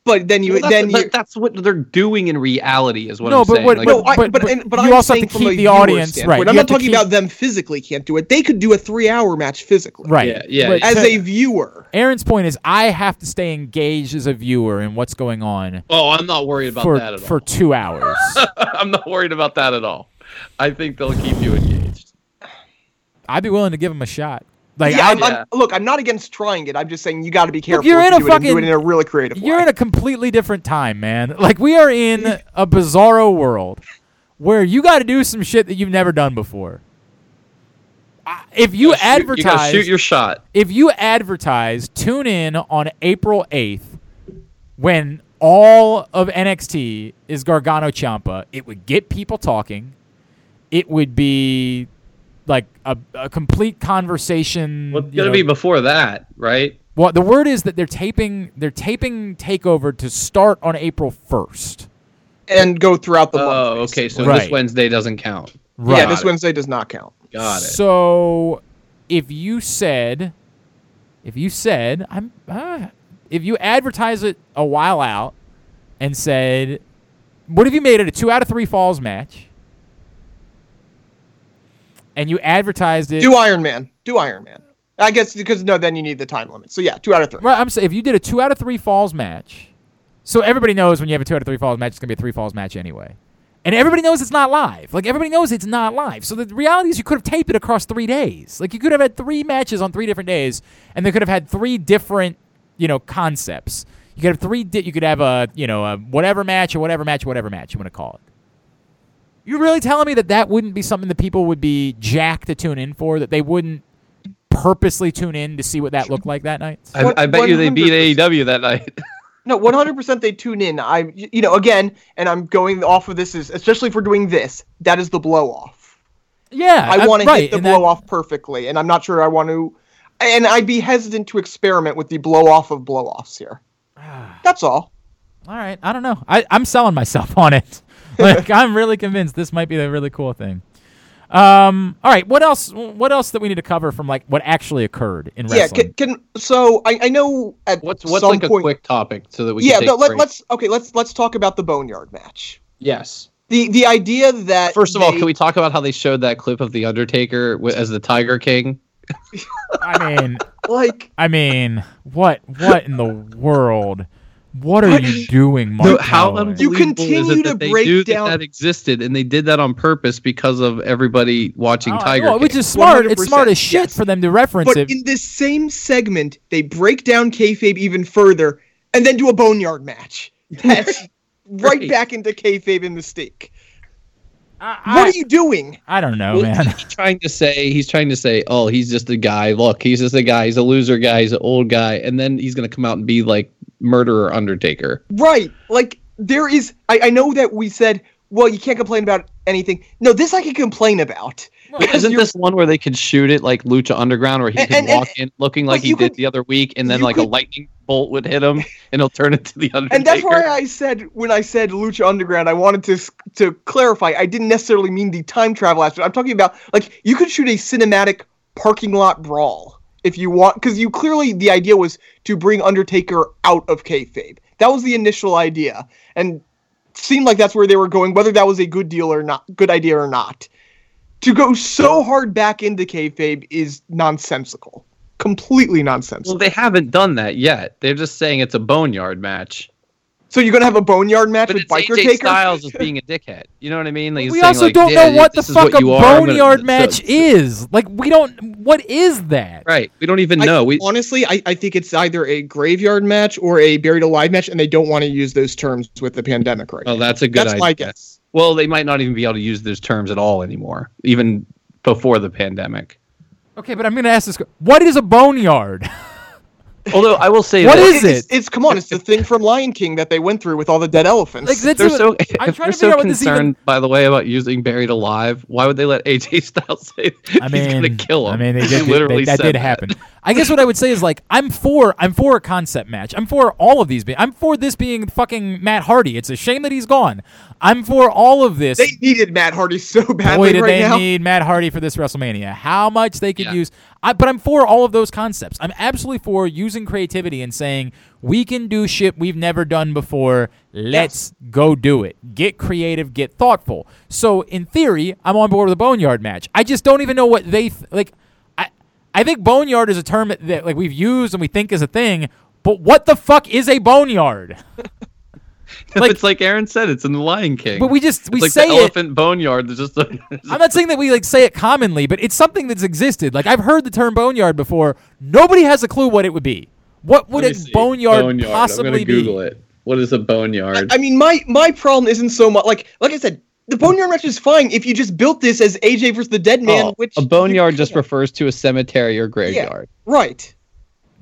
But then you, well, that's, then you, that's what they're doing in reality, is what no, I'm but, saying. But, like, no, I, but, but, and, but you I'm also have to keep the audience standpoint. Right. I'm you not talking keep... about them physically can't do it. They could do a three-hour match physically, right? Yeah, yeah. But, as so, a viewer, Aaron's point is, I have to stay engaged as a viewer in what's going on. Oh, I'm not worried about for, that at all. For two hours, I'm not worried about that at all. I think they'll keep you engaged. I'd be willing to give them a shot. Like, yeah, I'm, yeah. I'm, look, I'm not against trying it. I'm just saying you got to be careful. Look, you're in you a fucking, do it in a really creative way. You're in a completely different time, man. Like, we are in a bizarro world where you got to do some shit that you've never done before. If you, you advertise, shoot, you gotta shoot your shot. If you advertise, tune in on April eighth when all of N X T is Gargano Ciampa. It would get people talking. It would be. Like a, a complete conversation. Well, it's gonna know. be before that, right? Well, the word is that they're taping. They're taping Takeover to start on April first, and go throughout the. Oh, month, okay. So right. This Wednesday doesn't count. Right. Yeah, this Wednesday does not count. Got it. So, if you said, if you said, I'm, uh, if you advertise it a while out, and said, what if you made it a two out of three falls match? And you advertised it. Do Iron Man. Do Iron Man. I guess because, no, then you need the time limit. So, yeah, two out of three. Right, I'm saying if you did a two out of three falls match, so everybody knows when you have a two out of three falls match, it's going to be a three falls match anyway. And everybody knows it's not live. Like, everybody knows it's not live. So, the reality is you could have taped it across three days. Like, you could have had three matches on three different days, and they could have had three different, you know, concepts. You could have three, di- you could have a, you know, a whatever match or whatever match or whatever match you want to call it. You're really telling me that that wouldn't be something that people would be jacked to tune in for, that they wouldn't purposely tune in to see what that looked like that night? I, I bet one hundred percent. You they beat A E W that night. No, one hundred percent they tune in. I, you know, again, and I'm going off of this, is especially if we're doing this, that is the blow-off. Yeah. I want right, to hit the blow-off that... perfectly, and I'm not sure I want to... And I'd be hesitant to experiment with the blow-off of blow-offs here. That's all. All right. I don't know. I, I'm selling myself on it. Like, I'm really convinced this might be a really cool thing. Um, all right, what else? What else that we need to cover from like what actually occurred in wrestling? Yeah, can, can so I, I know at what's what's some like point, a quick topic so that we yeah. Can take no, let, let's okay. Let's let's talk about the Boneyard match. Yes. The the idea that first of they, all, can we talk about how they showed that clip of the Undertaker as the Tiger King? I mean, like, I mean, what what in the world? What are you doing, Mark? No, how unbelievable you continue is it to that they break knew down... that, that existed, and they did that on purpose because of everybody watching oh, Tiger. Well, which is smart. one hundred percent. It's smart as shit yes. for them to reference but it. But in this same segment, they break down kayfabe even further, and then do a Boneyard match. That's right, right back into kayfabe and mistake. I, I, what are you doing? I don't know, what man. He's trying to say he's trying to say, oh, he's just a guy. Look, he's just a guy. He's a loser guy. He's an old guy, and then he's gonna come out and be like. Murderer Undertaker. Right. Like, there is... I, I know that we said, well, you can't complain about anything. No, this I can complain about. Well, isn't this one where they could shoot it like Lucha Underground where he and, can and, walk and, in looking like he did could, the other week and then like could, a lightning bolt would hit him, and he'll turn into the Undertaker. And that's why I said, when I said Lucha Underground, I wanted to to clarify. I didn't necessarily mean the time travel aspect. I'm talking about, like, you could shoot a cinematic parking lot brawl if you want, because you clearly, the idea was to bring Undertaker out of kayfabe. That was the initial idea, and seemed like that's where they were going, whether that was a good deal or not, good idea or not. To go so hard back into kayfabe is nonsensical. Completely nonsensical. Well, they haven't done that yet. They're just saying it's a boneyard match. So you're going to have a boneyard match but with Biker Taker? Styles is being a dickhead. You know what I mean? Like, we also like, don't know what the fuck what a boneyard match is. Like, we don't... What is that? Right. We don't even know. I, we, honestly, I, I think it's either a graveyard match or a buried alive match, and they don't want to use those terms with the pandemic right now. Oh, that's a good that's idea. That's my guess. Well, they might not even be able to use those terms at all anymore, even before the pandemic. Okay, but I'm going to ask this. What is a boneyard? Although I will say, what that, is it's, it? It's come on, it's the thing from Lion King that they went through with all the dead elephants. Like, they're what, so I'm trying to so out concerned, even... by the way, about using "buried alive." Why would they let A J Styles say I he's mean, gonna kill him? I mean, they did, they literally they, that did that. happen. I guess what I would say is, like, I'm for I'm for a concept match. I'm for all of these. Be- I'm for this being fucking Matt Hardy. It's a shame that he's gone. I'm for all of this. They needed Matt Hardy so badly. Boy, did right they now. need Matt Hardy for this WrestleMania? How much they could yeah. use. I, but I'm for all of those concepts. I'm absolutely for using creativity and saying, we can do shit we've never done before. Let's yes. go do it. Get creative. Get thoughtful. So, in theory, I'm on board with a Boneyard match. I just don't even know what they th- – like, I I think Boneyard is a term that, like, we've used and we think is a thing, but what the fuck is a Boneyard? No, like, it's like Aaron said, it's in the Lion King. But we just it's we like say the elephant it. boneyard. There's just. A, there's I'm not saying that we like say it commonly, but it's something that's existed. Like, I've heard the term boneyard before. Nobody has a clue what it would be. What would a boneyard, boneyard possibly I'm gonna be? Google it. What is a boneyard? I, I mean, my my problem isn't so much like like I said. The boneyard match is fine if you just built this as A J versus the Dead Man. Oh, which a boneyard just refers to a cemetery or graveyard. Yeah, right.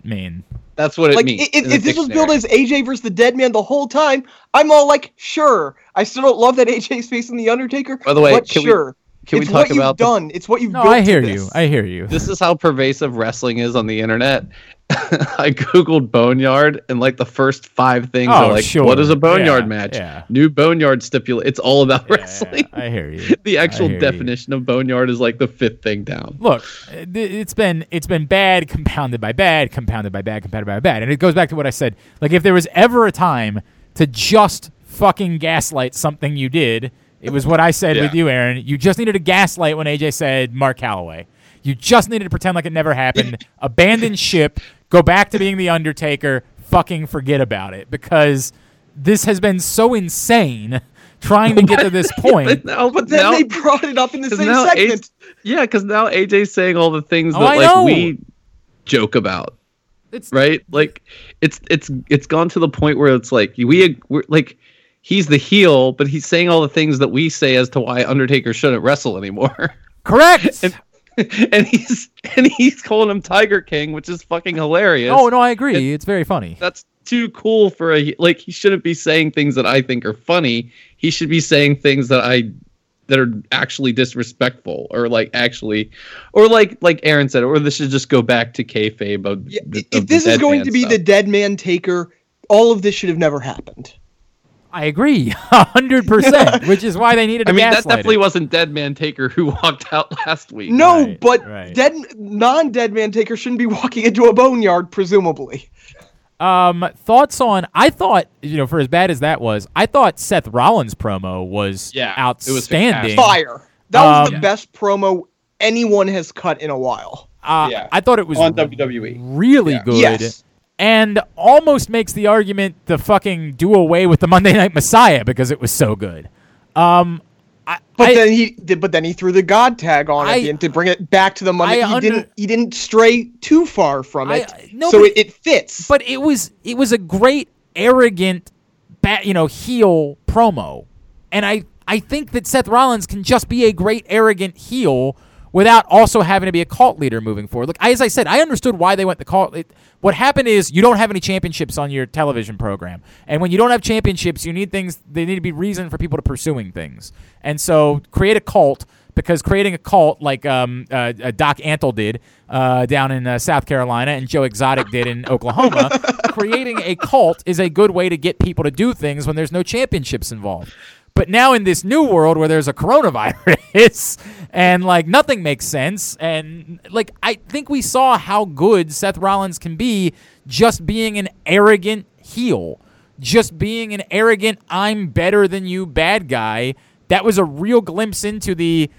I mean. That's what it like, means. If, if this was billed as A J versus the Dead Man the whole time, I'm all like, sure. I still don't love that A J's facing the Undertaker. By the way, but can sure. We, can it's we talk what about you've the... done? It's what you've no, built. I hear you. I hear you. This is how pervasive wrestling is on the internet. I googled boneyard, and like the first five things oh, are like, sure. what is a boneyard yeah, match? Yeah. New boneyard stipulation. It's all about yeah, wrestling. Yeah, I hear you. The actual definition you. of boneyard is like the fifth thing down. Look, it's been it's been bad compounded by bad, compounded by bad, compounded by bad, and it goes back to what I said. Like, if there was ever a time to just fucking gaslight something you did, it was what I said yeah. with you, Aaron. You just needed to gaslight when A J said Mark Calloway. You just needed to pretend like it never happened. Abandon ship. Go back to being the Undertaker. Fucking forget about it, because this has been so insane trying to get to this point. But, now, but then now, they brought it up in the same segment. A- yeah, because now A J's saying all the things oh, that I like know. we joke about. It's right, like it's it's it's gone to the point where it's like we we're like. He's the heel, but he's saying all the things that we say as to why Undertaker shouldn't wrestle anymore. Correct. and, and he's and he's calling him Tiger King, which is fucking hilarious. Oh no, I agree. And it's very funny. That's too cool for a like. He shouldn't be saying things that I think are funny. He should be saying things that I that are actually disrespectful, or like actually, or like like Aaron said, or this should just go back to kayfabe. Of, yeah, the, if of this is going to be stuff. The Dead Man Taker, all of this should have never happened. I agree, one hundred percent, which is why they needed to gaslight I mean, gaslight that definitely it. wasn't Dead Man Taker who walked out last week. No, right, but right. dead non-Dead Man Taker shouldn't be walking into a boneyard, presumably. Um, thoughts on, I thought, you know, for as bad as that was, I thought Seth Rollins' promo was yeah, outstanding. It was fire. That um, was the yeah. best promo anyone has cut in a while. Uh, yeah. I thought it was on W W E. really yeah. good. Yes. And almost makes the argument to fucking do away with the Monday Night Messiah because it was so good. Um, I, but I, then he, but then he threw the God tag on I, it to bring it back to the Monday. I he under, didn't, he didn't stray too far from it, I, no, so it, it fits. But it was, it was a great arrogant, bat, you know, heel promo, and I, I think that Seth Rollins can just be a great arrogant heel. Without also having to be a cult leader moving forward. Like, as I said, I understood why they went the cult. It, what happened is you don't have any championships on your television program. And when you don't have championships, you need things, they need to be reason for people to pursuing things. And so create a cult, because creating a cult like um, uh, Doc Antle did uh, down in uh, South Carolina and Joe Exotic did in Oklahoma creating a cult is a good way to get people to do things when there's no championships involved. But now in this new world where there's a coronavirus and, like, nothing makes sense, and, like, I think we saw how good Seth Rollins can be just being an arrogant heel, just being an arrogant I'm better than you bad guy. That was a real glimpse into the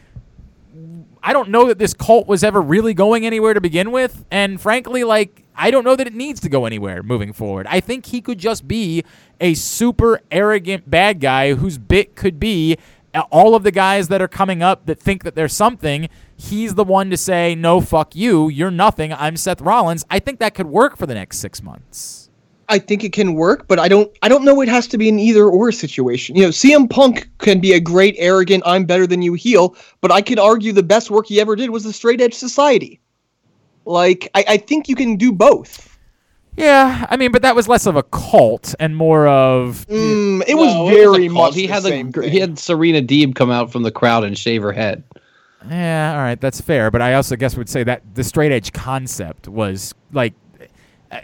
I don't know that this cult was ever really going anywhere to begin with, and frankly, like, I don't know that it needs to go anywhere moving forward. I think he could just be a super arrogant bad guy whose bit could be all of the guys that are coming up that think that there's something. He's the one to say, no, fuck you. You're nothing. I'm Seth Rollins. I think that could work for the next six months. I think it can work, but I don't I don't know it has to be an either-or situation. You know, C M Punk can be a great, arrogant, I'm better than you heel, but I could argue the best work he ever did was the Straight Edge Society. Like, I, I think you can do both. Yeah, I mean, but that was less of a cult and more of... Mm, it was no, very it was much he the had same a, He had Serena Deeb come out from the crowd and shave her head. Yeah, all right, that's fair, but I also guess would say that the Straight Edge concept was, like,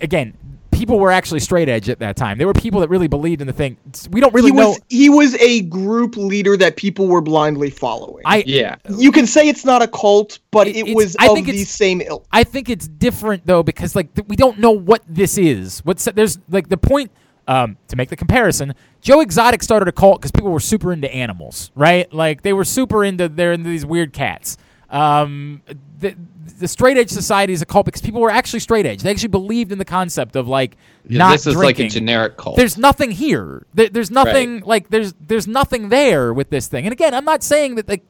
again... People were actually straight edge at that time. There were people that really believed in the thing. We don't really he know. Was, he was a group leader that people were blindly following. I, yeah. You can say it's not a cult, but it, it was I of the same ilk. I think it's different, though, because like th- we don't know what this is. What's There's like the point, um, to make the comparison, Joe Exotic started a cult because people were super into animals, right? Like they were super into, they're into these weird cats. Um, the, the straight edge society is a cult because people were actually straight edge. They actually believed in the concept of like yeah, not drinking. This is drinking. Like a generic cult. There's nothing here. There, there's nothing right. like there's there's nothing there with this thing. And again, I'm not saying that like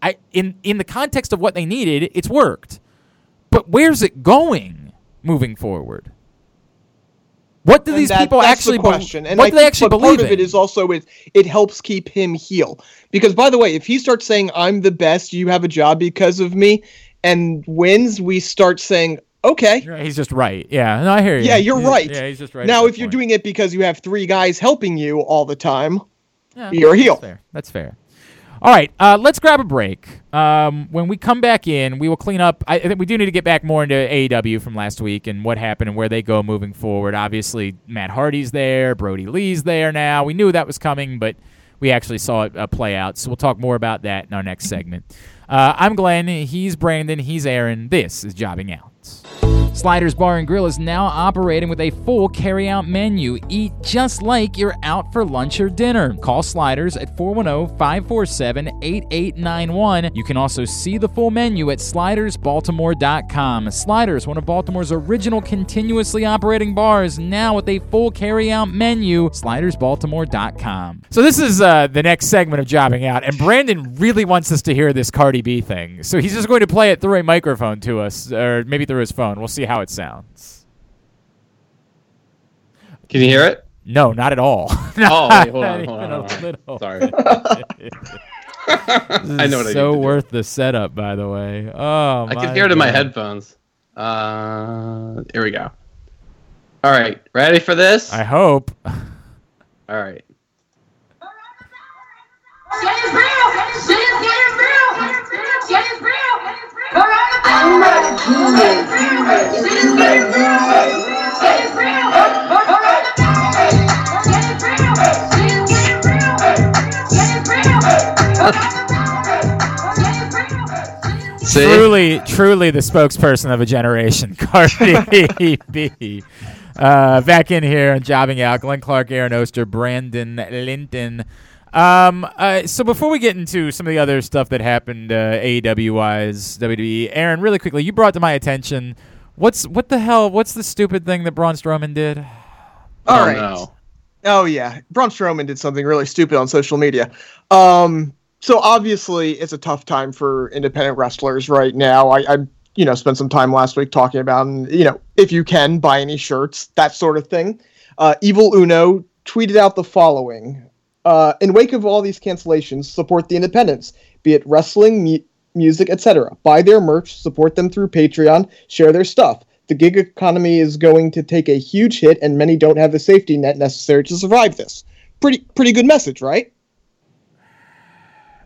I in in the context of what they needed, it's worked. But where's it going moving forward? What do and these that, people actually the question. Be- and what I do they actually believe part in? Of it is also it, it helps keep him heel. Because, by the way, if he starts saying, I'm the best, you have a job because of me, and wins, we start saying, okay. He's just right. Yeah, no, I hear you. Yeah, you're he's, right. Yeah, he's just right. Now, if you're point. doing it because you have three guys helping you all the time, yeah, you're heel. That's fair. That's fair. All right, uh, let's grab a break. Um, when we come back in, we will clean up. I, I think we do need to get back more into A E W from last week and what happened and where they go moving forward. Obviously, Matt Hardy's there. Brody Lee's there now. We knew that was coming, but we actually saw it uh, play out. So we'll talk more about that in our next segment. Uh, I'm Glenn. He's Brandon. He's Aaron. This is Jobbing Out. Sliders Bar and Grill is now operating with a full carry-out menu. Eat just like you're out for lunch or dinner. Call Sliders at four one zero, five four seven, eight eight nine one. You can also see the full menu at sliders baltimore dot com. Sliders, one of Baltimore's original continuously operating bars, now with a full carry-out menu. sliders baltimore dot com. So this is uh, the next segment of Jobbing Out, and Brandon really wants us to hear this Cardi B thing. So he's just going to play it through a microphone to us, or maybe through his phone. We'll see how it sounds. Can you hear it? No, not at all. Oh, wait, hold on, hold on, hold on. Sorry. I know what I did. So worth the setup, by the way. Oh, I can hear it in my headphones. Uh, here we go. All right, ready for this? I hope. All right. Shit is real. Shit is real. Shit is real. I'm not a human. Shit is real. Shit is real. Shit is real. Shit is real. Shit is real. Shit is real. Truly, truly the spokesperson of a generation, Cardi B. Uh, back in here and Jobbing Out. Glenn Clark, Aaron Oster, Brandon Linton. Um. Uh, so before we get into some of the other stuff that happened, uh, A E W-wise, W W E, Aaron, really quickly, you brought to my attention, what's what the hell? What's the stupid thing that Braun Strowman did? All oh, right. No. Oh yeah, Braun Strowman did something really stupid on social media. Um. So obviously, it's a tough time for independent wrestlers right now. I, I you know, spent some time last week talking about, and, you know, if you can buy any shirts, that sort of thing. Uh, Evil Uno tweeted out the following. Uh, in wake of all these cancellations, support the independents, be it wrestling, mu- music, et cetera. Buy their merch, support them through Patreon, share their stuff. The gig economy is going to take a huge hit, and many don't have the safety net necessary to survive this. Pretty, pretty good message, right?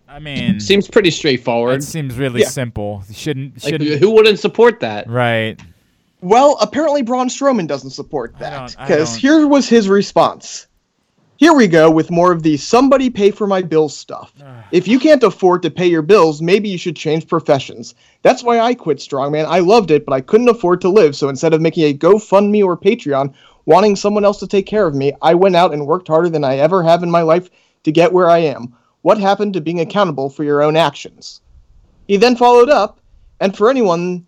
I mean, seems pretty straightforward. It seems really yeah. simple. Shouldn't, shouldn't. Like, who wouldn't support that? Right. Well, apparently Braun Strowman doesn't support that, because here was his response. Here we go with more of the somebody pay for my bills stuff. If you can't afford to pay your bills, maybe you should change professions. That's why I quit Strongman. I loved it, but I couldn't afford to live, so instead of making a GoFundMe or Patreon, wanting someone else to take care of me, I went out and worked harder than I ever have in my life to get where I am. What happened to being accountable for your own actions? He then followed up, and for anyone,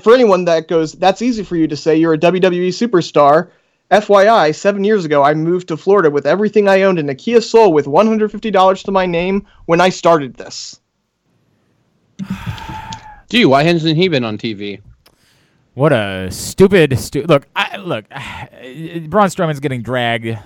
for anyone that goes, that's easy for you to say, you're a W W E superstar. F Y I, seven years ago, I moved to Florida with everything I owned and a Kia Soul with one hundred fifty dollars to my name when I started this. Gee, why hasn't he been on T V? What a stupid... Stu- look, I, look, Braun Strowman's getting dragged,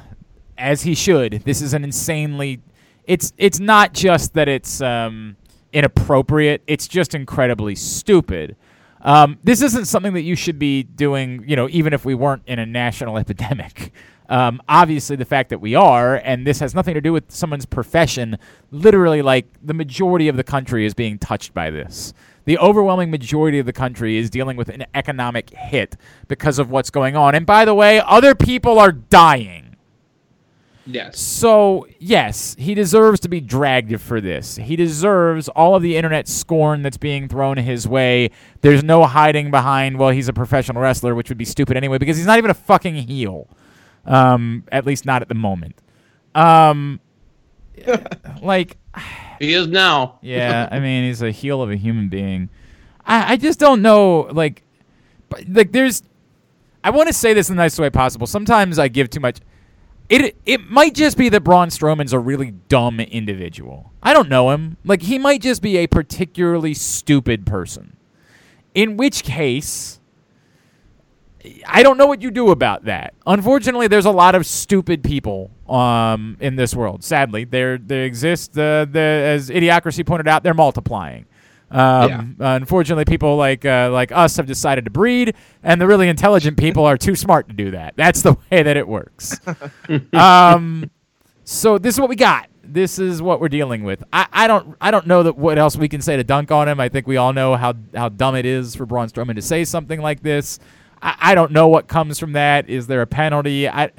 as he should. This is an insanely... It's it's not just that it's um, inappropriate. It's just incredibly stupid. Um, this isn't something that you should be doing, you know, even if we weren't in a national epidemic. Um, obviously, the fact that we are, and this has nothing to do with someone's profession, literally, like, the majority of the country is being touched by this. The overwhelming majority of the country is dealing with an economic hit because of what's going on. And by the way, other people are dying. Yes. So, yes, he deserves to be dragged for this. He deserves all of the internet scorn that's being thrown his way. There's no hiding behind, well, he's a professional wrestler, which would be stupid anyway, because he's not even a fucking heel. Um, at least not at the moment. Um, like... He is now. Yeah, I mean, he's a heel of a human being. I, I just don't know, like... But, like, there's... I want to say this in the nicest way possible. Sometimes I give too much... It it might just be that Braun Strowman's a really dumb individual. I don't know him. Like, he might just be a particularly stupid person. In which case, I don't know what you do about that. Unfortunately, there's a lot of stupid people um, in this world. Sadly, there they exist. Uh, as Idiocracy pointed out, they're multiplying. Um, yeah. uh, unfortunately, people like uh, like us have decided to breed, and the really intelligent people are too smart to do that. That's the way that it works. um, so this is what we got. This is what we're dealing with. I, I don't I don't know that what else we can say to dunk on him. I think we all know how, how dumb it is for Braun Strowman to say something like this. I, I don't know what comes from that. Is there a penalty? I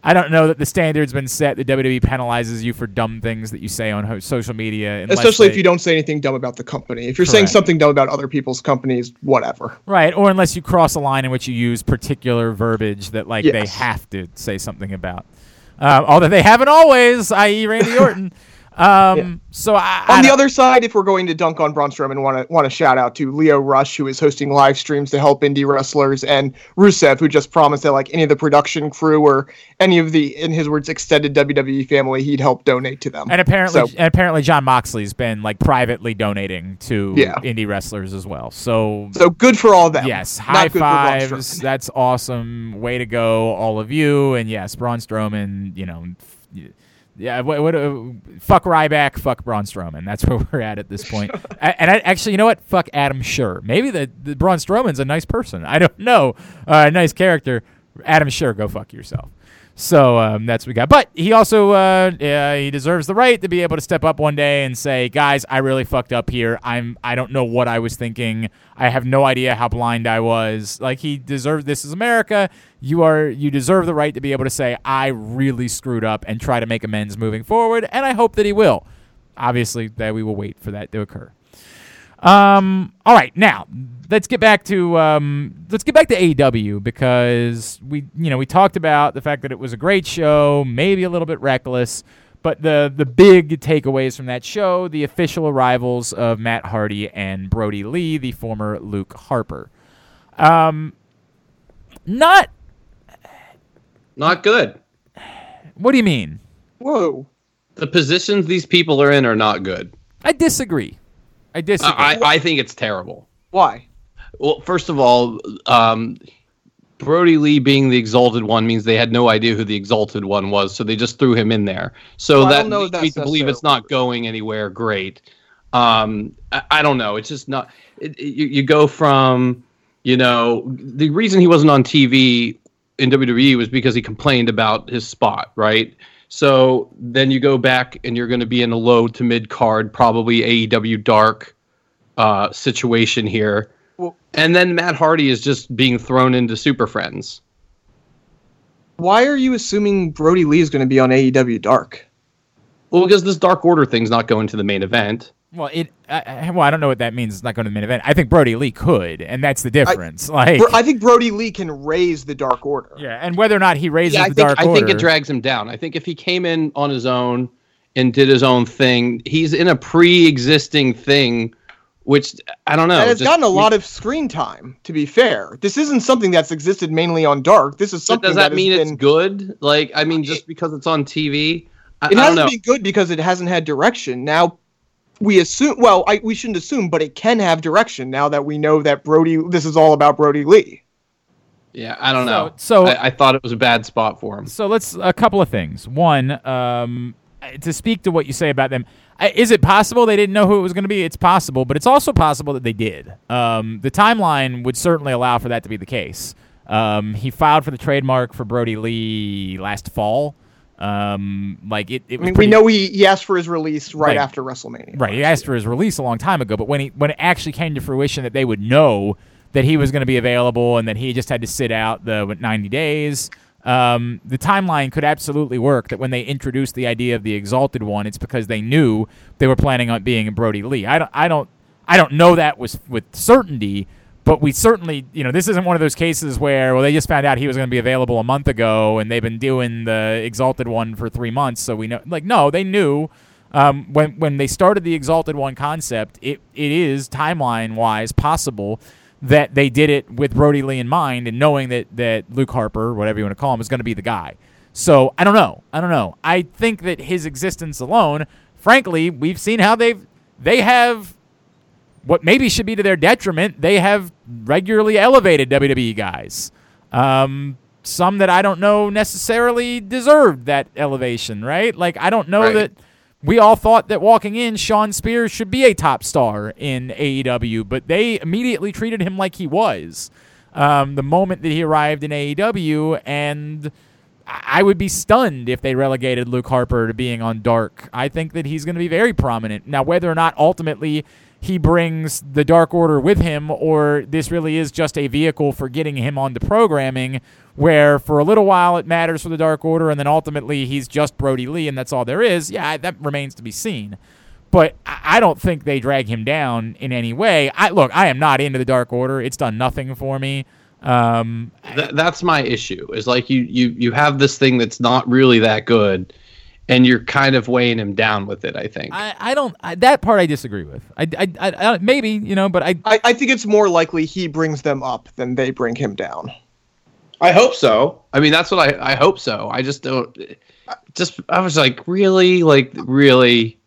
I don't know that the standard's been set that W W E penalizes you for dumb things that you say on social media. Especially they, if you don't say anything dumb about the company. If you're correct. saying something dumb about other people's companies, whatever. Right, or unless you cross a line in which you use particular verbiage that like yes. they have to say something about. Uh, although they haven't always, that is. Randy Orton. Um, yeah. So I, I on the other side, if we're going to dunk on Braun Strowman, want to want to shout out to Leo Rush, who is hosting live streams to help indie wrestlers, and Rusev, who just promised that like any of the production crew or any of the, in his words, extended W W E family, he'd help donate to them. And apparently, so, and apparently, Jon Moxley's been like privately donating to yeah. indie wrestlers as well. So so good for all them. Yes, high fives. That's awesome. Way to go, all of you. And yes, Braun Strowman, you know. F- Yeah, what, what, uh, fuck Ryback, fuck Braun Strowman. That's where we're at at this point. I, and I, actually, you know what? Fuck Adam Schur. Maybe the, the Braun Strowman's a nice person. I don't know. Uh, a nice character. Adam Schur, go fuck yourself. So um, that's what we got. But he also uh, uh, he deserves the right to be able to step up one day and say, guys, I really fucked up here. I'm I don't know what I was thinking. I have no idea how blind I was. Like, he deserves, this is America. You are you deserve the right to be able to say, I really screwed up, and try to make amends moving forward. And I hope that he will. Obviously, that we will wait for that to occur. Um. All right. Now let's get back to um. Let's get back to A E W, because we, you know, we talked about the fact that it was a great show, maybe a little bit reckless, but the the big takeaways from that show: the official arrivals of Matt Hardy and Brody Lee, the former Luke Harper. Um. Not. Not good. What do you mean? Whoa. The positions these people are in are not good. I disagree. I disagree. I, I think it's terrible. Why? Well, first of all, um, Brody Lee being the Exalted One means they had no idea who the Exalted One was, so they just threw him in there. So well, that leads me to believe it's not going anywhere great. Um, I, I don't know. It's just not... It, it, you, you go from, you know... The reason he wasn't on T V in W W E was because he complained about his spot, right? So then you go back and you're going to be in a low to mid card, probably A E W Dark uh, situation here, And then Matt Hardy is just being thrown into Super Friends. Why are you assuming Brody Lee is going to be on A E W Dark? Well, because this Dark Order thing's not going to the main event. Well, it. I, well, I don't know what that means. It's not going to the main event. I think Brody Lee could, and that's the difference. I, like, I think Brody Lee can raise the Dark Order. Yeah, and whether or not he raises yeah, I the think, Dark I Order, I think it drags him down. I think if he came in on his own and did his own thing, he's in a pre-existing thing, which I don't know. And it's just gotten a lot of screen time. To be fair, this isn't something that's existed mainly on Dark. This is something. Does that, that mean has it's been, good? Like, I mean, just because it's on T V, I, it I hasn't don't know. been good because it hasn't had direction now. We assume, well, I, we shouldn't assume, but it can have direction now that we know that Brody, this is all about Brody Lee. Yeah, I don't know. So, so I, I thought it was a bad spot for him. So let's, a couple of things. One, um, to speak to what you say about them, I, is it possible they didn't know who it was going to be? It's possible, but it's also possible that they did. Um, the timeline would certainly allow for that to be the case. Um, he filed for the trademark for Brody Lee last fall. Um, like it, it was I mean, pretty, we know he, he asked for his release right like, after WrestleMania. Right, he asked for his release a long time ago, but when he when it actually came to fruition that they would know that he was going to be available and that he just had to sit out the ninety days, um, the timeline could absolutely work that when they introduced the idea of the Exalted One, it's because they knew they were planning on being in Brody Lee. I don't, I don't, I don't know that was with certainty. But we certainly, you know, this isn't one of those cases where, well, they just found out he was going to be available a month ago and they've been doing the Exalted One for three months. So we know, like, no, they knew um, when when they started the Exalted One concept, it it is timeline-wise possible that they did it with Brody Lee in mind and knowing that, that Luke Harper, whatever you want to call him, is going to be the guy. So I don't know. I don't know. I think that his existence alone, frankly, we've seen how they've, they have... what maybe should be to their detriment, they have regularly elevated W W E guys. Um, some that I don't know necessarily deserved that elevation, right? Like, I don't know right. that we all thought that walking in, Shawn Spears should be a top star in A E W, but they immediately treated him like he was um, the moment that he arrived in A E W, and I would be stunned if they relegated Luke Harper to being on Dark. I think that he's going to be very prominent. Now, whether or not ultimately he brings the Dark Order with him, or this really is just a vehicle for getting him onto programming where for a little while it matters for the Dark Order and then ultimately he's just Brody Lee and that's all there is. Yeah, that remains to be seen. But I don't think they drag him down in any way. I Look, I am not into the Dark Order. It's done nothing for me. Um, Th- that's my issue is like you, you, you have this thing that's not really that good. And you're kind of weighing him down with it, I think. I, I don't... I, that part I disagree with. I, I, I, I, maybe, you know, but I, I... I think it's more likely he brings them up than they bring him down. I hope so. I mean, that's what I... I hope so. I just don't... Just... I was like, really? Like, really?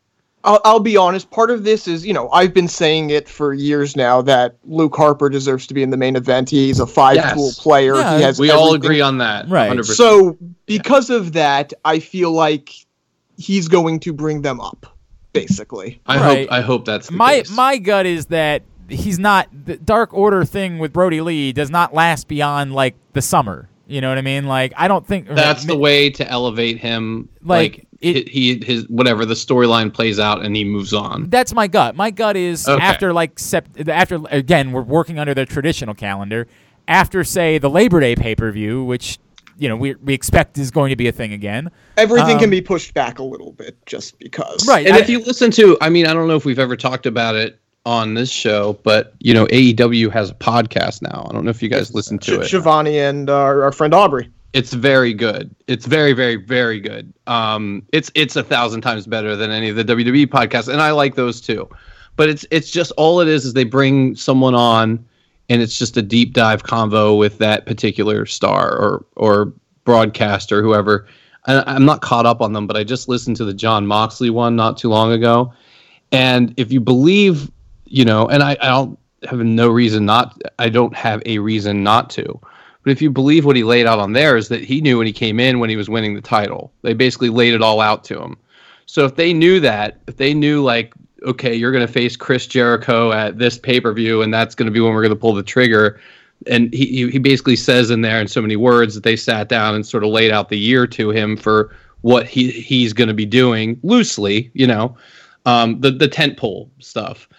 I'll, I'll be honest. Part of this is, you know, I've been saying it for years now that Luke Harper deserves to be in the main event. He's a five-tool yes. player. Yeah, he has we everything. all agree on that. Right. one hundred percent. So, because yeah. of that, I feel like... he's going to bring them up, basically. I right. hope I hope that's the my case. My gut is that he's not the Dark Order thing with Brody Lee does not last beyond like the summer. You know what I mean? Like I don't think that's like, the way to elevate him. Like, like it, he his whatever the storyline plays out and he moves on. That's my gut. My gut is okay. after like sept, after again we're working under the traditional calendar after say the Labor Day pay-per-view, which. You know, we we expect is going to be a thing again. Everything um, can be pushed back a little bit just because. Right. And I, if you listen to, I mean, I don't know if we've ever talked about it on this show, but, you know, A E W has a podcast now. I don't know if you guys listen to Sh- it. Shivani and uh, our friend Aubrey. It's very good. It's very, very, very good. Um, It's it's a thousand times better than any of the W W E podcasts. And I like those too. But it's it's just all it is is they bring someone on. And it's just a deep dive convo with that particular star or or broadcaster or whoever. I, I'm not caught up on them, but I just listened to the John Moxley one not too long ago. And if you believe, you know, and I, I don't have no reason not, I don't have a reason not to. But if you believe what he laid out on there is that he knew when he came in when he was winning the title. They basically laid it all out to him. So if they knew that, if they knew like, okay, you're going to face Chris Jericho at this pay-per-view, and that's going to be when we're going to pull the trigger. And he he basically says in there in so many words that they sat down and sort of laid out the year to him for what he he's going to be doing loosely, you know, um, the, the tentpole stuff.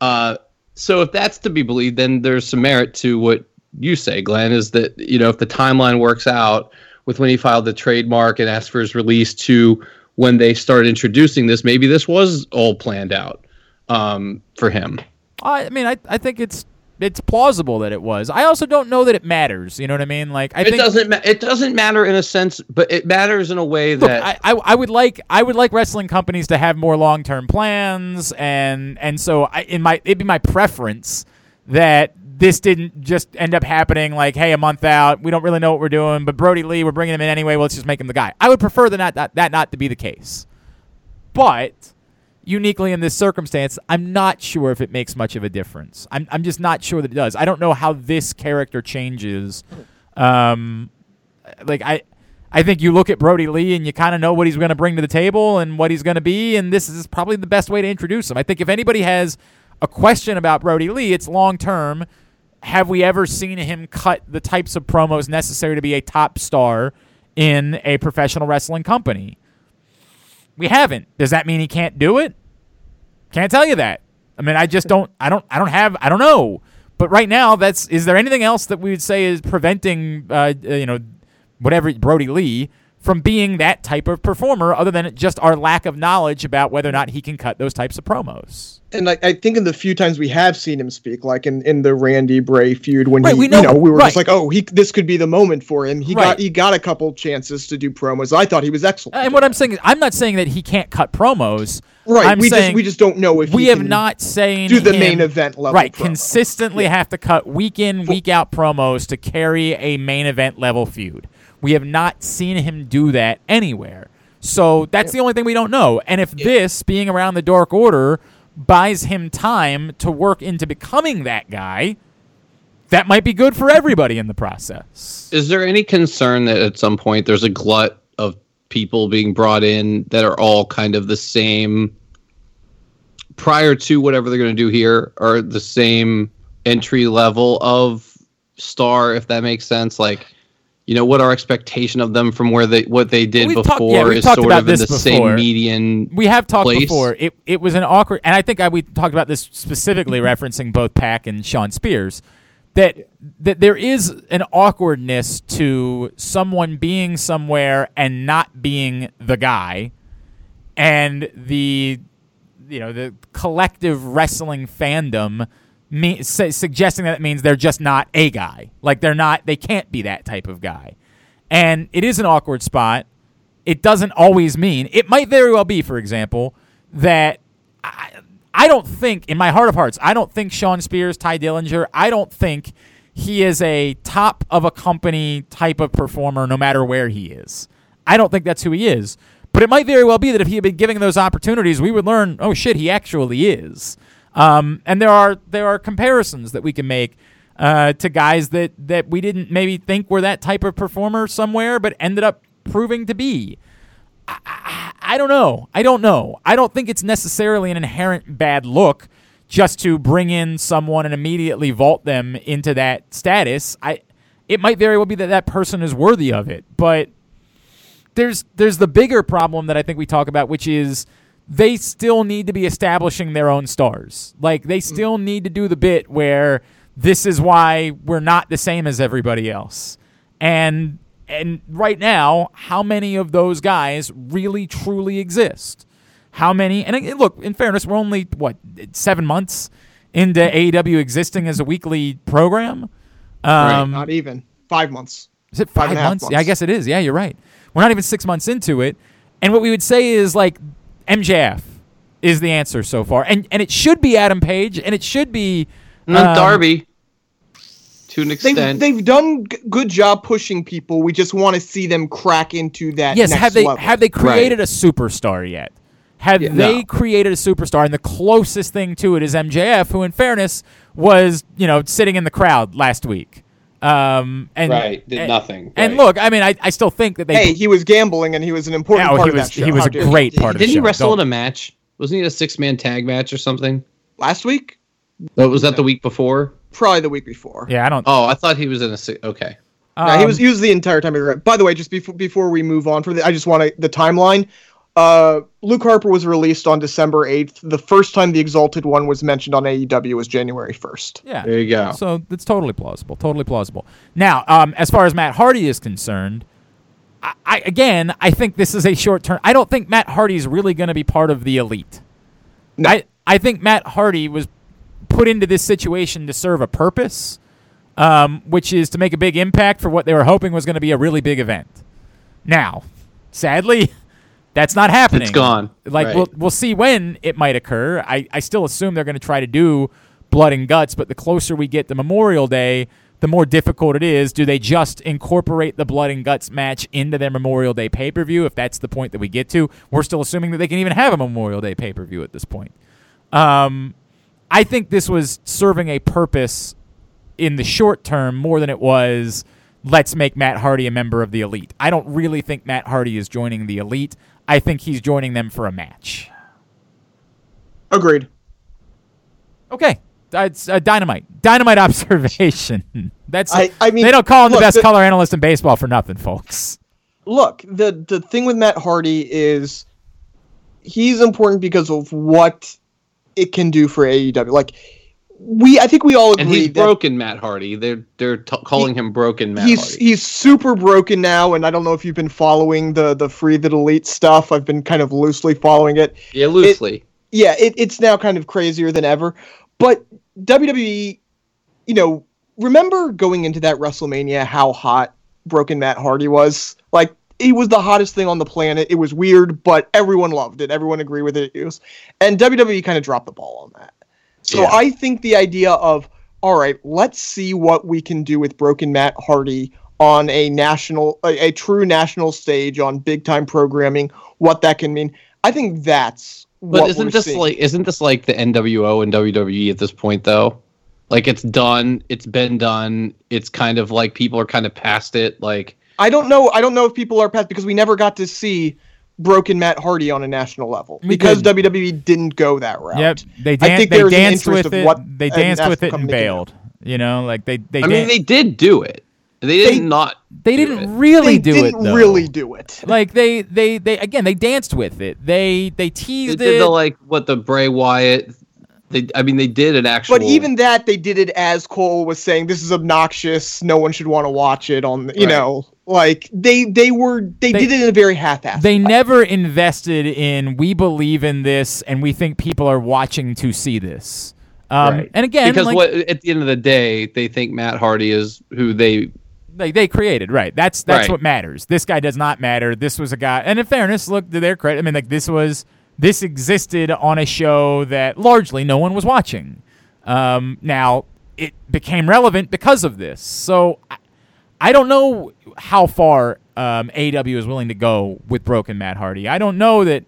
Uh, So if that's to be believed, then there's some merit to what you say, Glenn, is that, you know, if the timeline works out with when he filed the trademark and asked for his release to when they started introducing this, maybe this was all planned out um, for him. I mean, I, I think it's it's plausible that it was. I also don't know that it matters. You know what I mean? Like, I it think doesn't ma- it doesn't matter in a sense, but it matters in a way look, that I, I I would like I would like wrestling companies to have more long term plans, and and so I, in my it'd be my preference that this didn't just end up happening like, hey, a month out, we don't really know what we're doing, but Brody Lee, we're bringing him in anyway, well, let's just make him the guy. I would prefer that not, that, that not to be the case. But uniquely in this circumstance, I'm not sure if it makes much of a difference. I'm I'm just not sure that it does. I don't know how this character changes. Um, like I, I think you look at Brody Lee and you kind of know what he's going to bring to the table and what he's going to be, and this is probably the best way to introduce him. I think if anybody has a question about Brody Lee, it's long-term. Have we ever seen him cut the types of promos necessary to be a top star in a professional wrestling company? We haven't. Does that mean he can't do it? Can't tell you that. I mean, I just don't, I don't, I don't have, I don't know. But right now, that's, is there anything else that we would say is preventing, uh, you know, whatever, Brody Lee from being that type of performer other than just our lack of knowledge about whether or not he can cut those types of promos? And I, I think in the few times we have seen him speak, like in, in the Randy Bray feud, when right, he, we know, you know, we were right. just like, oh, he this could be the moment for him. He right. got he got a couple chances to do promos. I thought he was excellent. And what I'm saying, I'm not saying that he can't cut promos. Right. I'm we saying just we just don't know if we he have can not seen do the him, main event level. Right. Promo. Consistently yeah. have to cut week in, week out promos to carry a main event level feud. We have not seen him do that anywhere. So that's the only thing we don't know. And if this being around the Dark Order buys him time to work into becoming that guy, that might be good for everybody in the process. Is there any concern that at some point there's a glut of people being brought in that are all kind of the same prior to whatever they're going to do here, or the same entry level of star, if that makes sense? Like, you know, what our expectation of them from where they what they did we've before talk, yeah, is sort of in the before. same median We have talked place. before. It it was an awkward, and I think I, we talked about this specifically referencing both Pac and Sean Spears, that that there is an awkwardness to someone being somewhere and not being the guy, and the you know the collective wrestling fandom Me, su- suggesting that it means they're just not a guy. Like, they're not, they can't be that type of guy. And it is an awkward spot. It doesn't always mean, it might very well be, for example, that I, I don't think, in my heart of hearts, I don't think Sean Spears, Ty Dillinger, I don't think he is a top of a company type of performer no matter where he is. I don't think that's who he is. But it might very well be that if he had been giving those opportunities, we would learn, oh shit, he actually is. Um, and there are there are comparisons that we can make uh, to guys that, that we didn't maybe think were that type of performer somewhere, but ended up proving to be. I, I, I don't know. I don't know. I don't think it's necessarily an inherent bad look just to bring in someone and immediately vault them into that status. I it might very well be that that person is worthy of it, but there's there's the bigger problem that I think we talk about, which is, they still need to be establishing their own stars. Like, they still need to do the bit where this is why we're not the same as everybody else. And and right now, how many of those guys really, truly exist? How many? And look, in fairness, we're only, what, seven months into A E W existing as a weekly program? Um, right, not even. Five months. Is it five, five months? months? Yeah, I guess it is. Yeah, you're right. We're not even six months into it. And what we would say is, like, M J F is the answer so far. And and it should be Adam Page, and it should be um, not Darby to an extent. They've, they've done a good job pushing people. We just want to see them crack into that yes, next have they, level. Have they created right. a superstar yet? Have yeah, they no. created a superstar? And the closest thing to it is M J F, who in fairness was, you know, sitting in the crowd last week. Um, and, right, did and, nothing. Right. And look, I mean, I, I still think that they... Hey, he was gambling, and he was an important no, part of was, that show. He was How a great he, part of the show. Didn't he wrestle Don't. in a match? Wasn't he a six-man tag match or something? Last week? Oh, was that no. the week before? Probably the week before. Yeah, I don't... Oh, I thought he was in a... Si- okay. Um, no, he was, he was the entire time. By the way, just before, before we move on, from the, I just want to... The timeline... Uh, Luke Harper was released on December eighth. The first time the Exalted One was mentioned on A E W was January first. Yeah. There you go. So it's totally plausible. Totally plausible. Now, um, as far as Matt Hardy is concerned, I, I again, I think this is a short term. I don't think Matt Hardy is really going to be part of the Elite. No. I, I think Matt Hardy was put into this situation to serve a purpose, um, which is to make a big impact for what they were hoping was going to be a really big event. Now, sadly... That's not happening. It's gone. Like right. we'll we'll see when it might occur. I, I still assume they're going to try to do blood and guts, but the closer we get to Memorial Day, the more difficult it is. Do they just incorporate the blood and guts match into their Memorial Day pay-per-view? If that's the point that we get to, we're still assuming that they can even have a Memorial Day pay-per-view at this point. Um, I think this was serving a purpose in the short term more than it was, let's make Matt Hardy a member of the Elite. I don't really think Matt Hardy is joining the Elite. I think he's joining them for a match. Agreed. Okay. It's a dynamite. Dynamite observation. That's I, I mean, they don't call him look, the best the, color analyst in baseball for nothing, folks. Look, the, the thing with Matt Hardy is he's important because of what it can do for A E W. Like, we, I think we all agree. And he's broken Matt Hardy. They're they're t- calling he, him broken Matt he's, Hardy. He's super broken now, and I don't know if you've been following the the Free the Elite stuff. I've been kind of loosely following it. Yeah, loosely. It, yeah, it, it's now kind of crazier than ever. But W W E, you know, remember going into that WrestleMania how hot broken Matt Hardy was? Like, he was the hottest thing on the planet. It was weird, but everyone loved it. Everyone agreed with it. It was, and W W E kind of dropped the ball on that. So yeah. I think the idea of, all right, let's see what we can do with broken Matt Hardy on a national, a, a true national stage on big time programming, what that can mean. I think that's but what isn't we're this seeing. Like, isn't this like the N W O and W W E at this point though? Like it's done, it's been done. It's kind of like people are kind of past it. Like I don't know. I don't know if people are past because we never got to see broken Matt Hardy on a national level because W W E didn't go that route. Yep, they, dan- I think they danced with it. They danced with it and bailed. You know, like they. they I dan- mean, they did do it. They did they, not. They do didn't it. really they do didn't it. They didn't really do it. Like they, they, they, again, they danced with it. They, they teased they did it. The, like what the Bray Wyatt. They, I mean, they did an actual. But even that, they did it as Cole was saying, "This is obnoxious. No one should want to watch it." On the, you right. know, like they they were they, they did it in a very half-assed. They way. Never invested in. We believe in this, and we think people are watching to see this. Um, right. And again, because like, what, at the end of the day, they think Matt Hardy is who they they, they created. Right. That's that's right. What matters. This guy does not matter. This was a guy. And in fairness, look to their credit. I mean, like this was. This existed on a show that largely no one was watching. Um, now, it became relevant because of this. So I, I don't know how far um, A E W is willing to go with broken Matt Hardy. I don't know that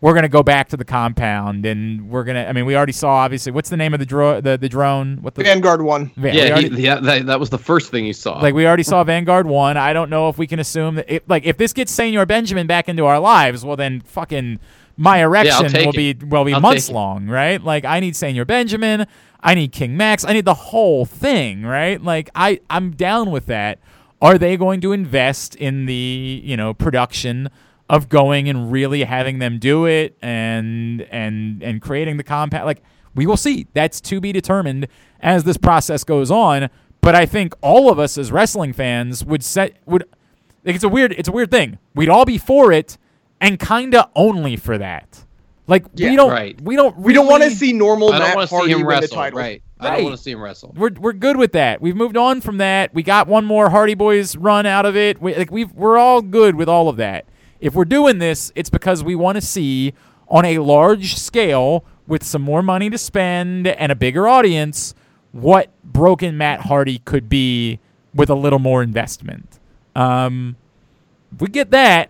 we're going to go back to the compound and we're going to – I mean, we already saw, obviously – what's the name of the dro- the, the drone? What the Vanguard one. Van, yeah, already, he, yeah that, that was the first thing you saw. Like, we already saw Vanguard one. I don't know if we can assume that – like, if this gets Senor Benjamin back into our lives, well, then fucking – my erection yeah, will be will be I'll months long, right? Like I need Senor Benjamin, I need King Max, I need the whole thing, right? Like I, I'm down with that. Are they going to invest in the, you know, production of going and really having them do it and and and creating the compound? Like we will see. That's to be determined as this process goes on. But I think all of us as wrestling fans would set would like it's a weird it's a weird thing. We'd all be for it. And kinda only for that, like yeah, we don't, right. we don't, really, we don't want to see normal Matt Hardy win the title. Right. I right. don't want to see him wrestle. We're we're good with that. We've moved on from that. We got one more Hardy Boys run out of it. We, like we we're all good with all of that. If we're doing this, it's because we want to see on a large scale with some more money to spend and a bigger audience what broken Matt Hardy could be with a little more investment. Um, if we get that.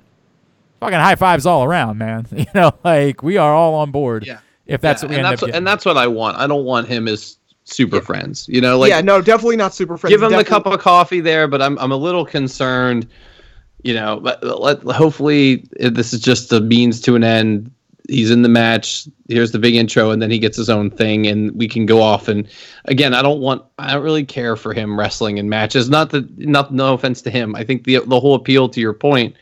Fucking high fives all around, man. You know, like we are all on board. Yeah. If that's yeah. what we and end up what, and that's what I want. I don't want him as super yeah. friends. You know, like yeah, no, definitely not super friends. Give him definitely. the cup of coffee there, but I'm I'm a little concerned. You know, but let hopefully this is just the means to an end. He's in the match. Here's the big intro, and then he gets his own thing, and we can go off. And again, I don't want. I don't really care for him wrestling in matches. Not that. Not no offense to him. I think the the whole appeal to your point.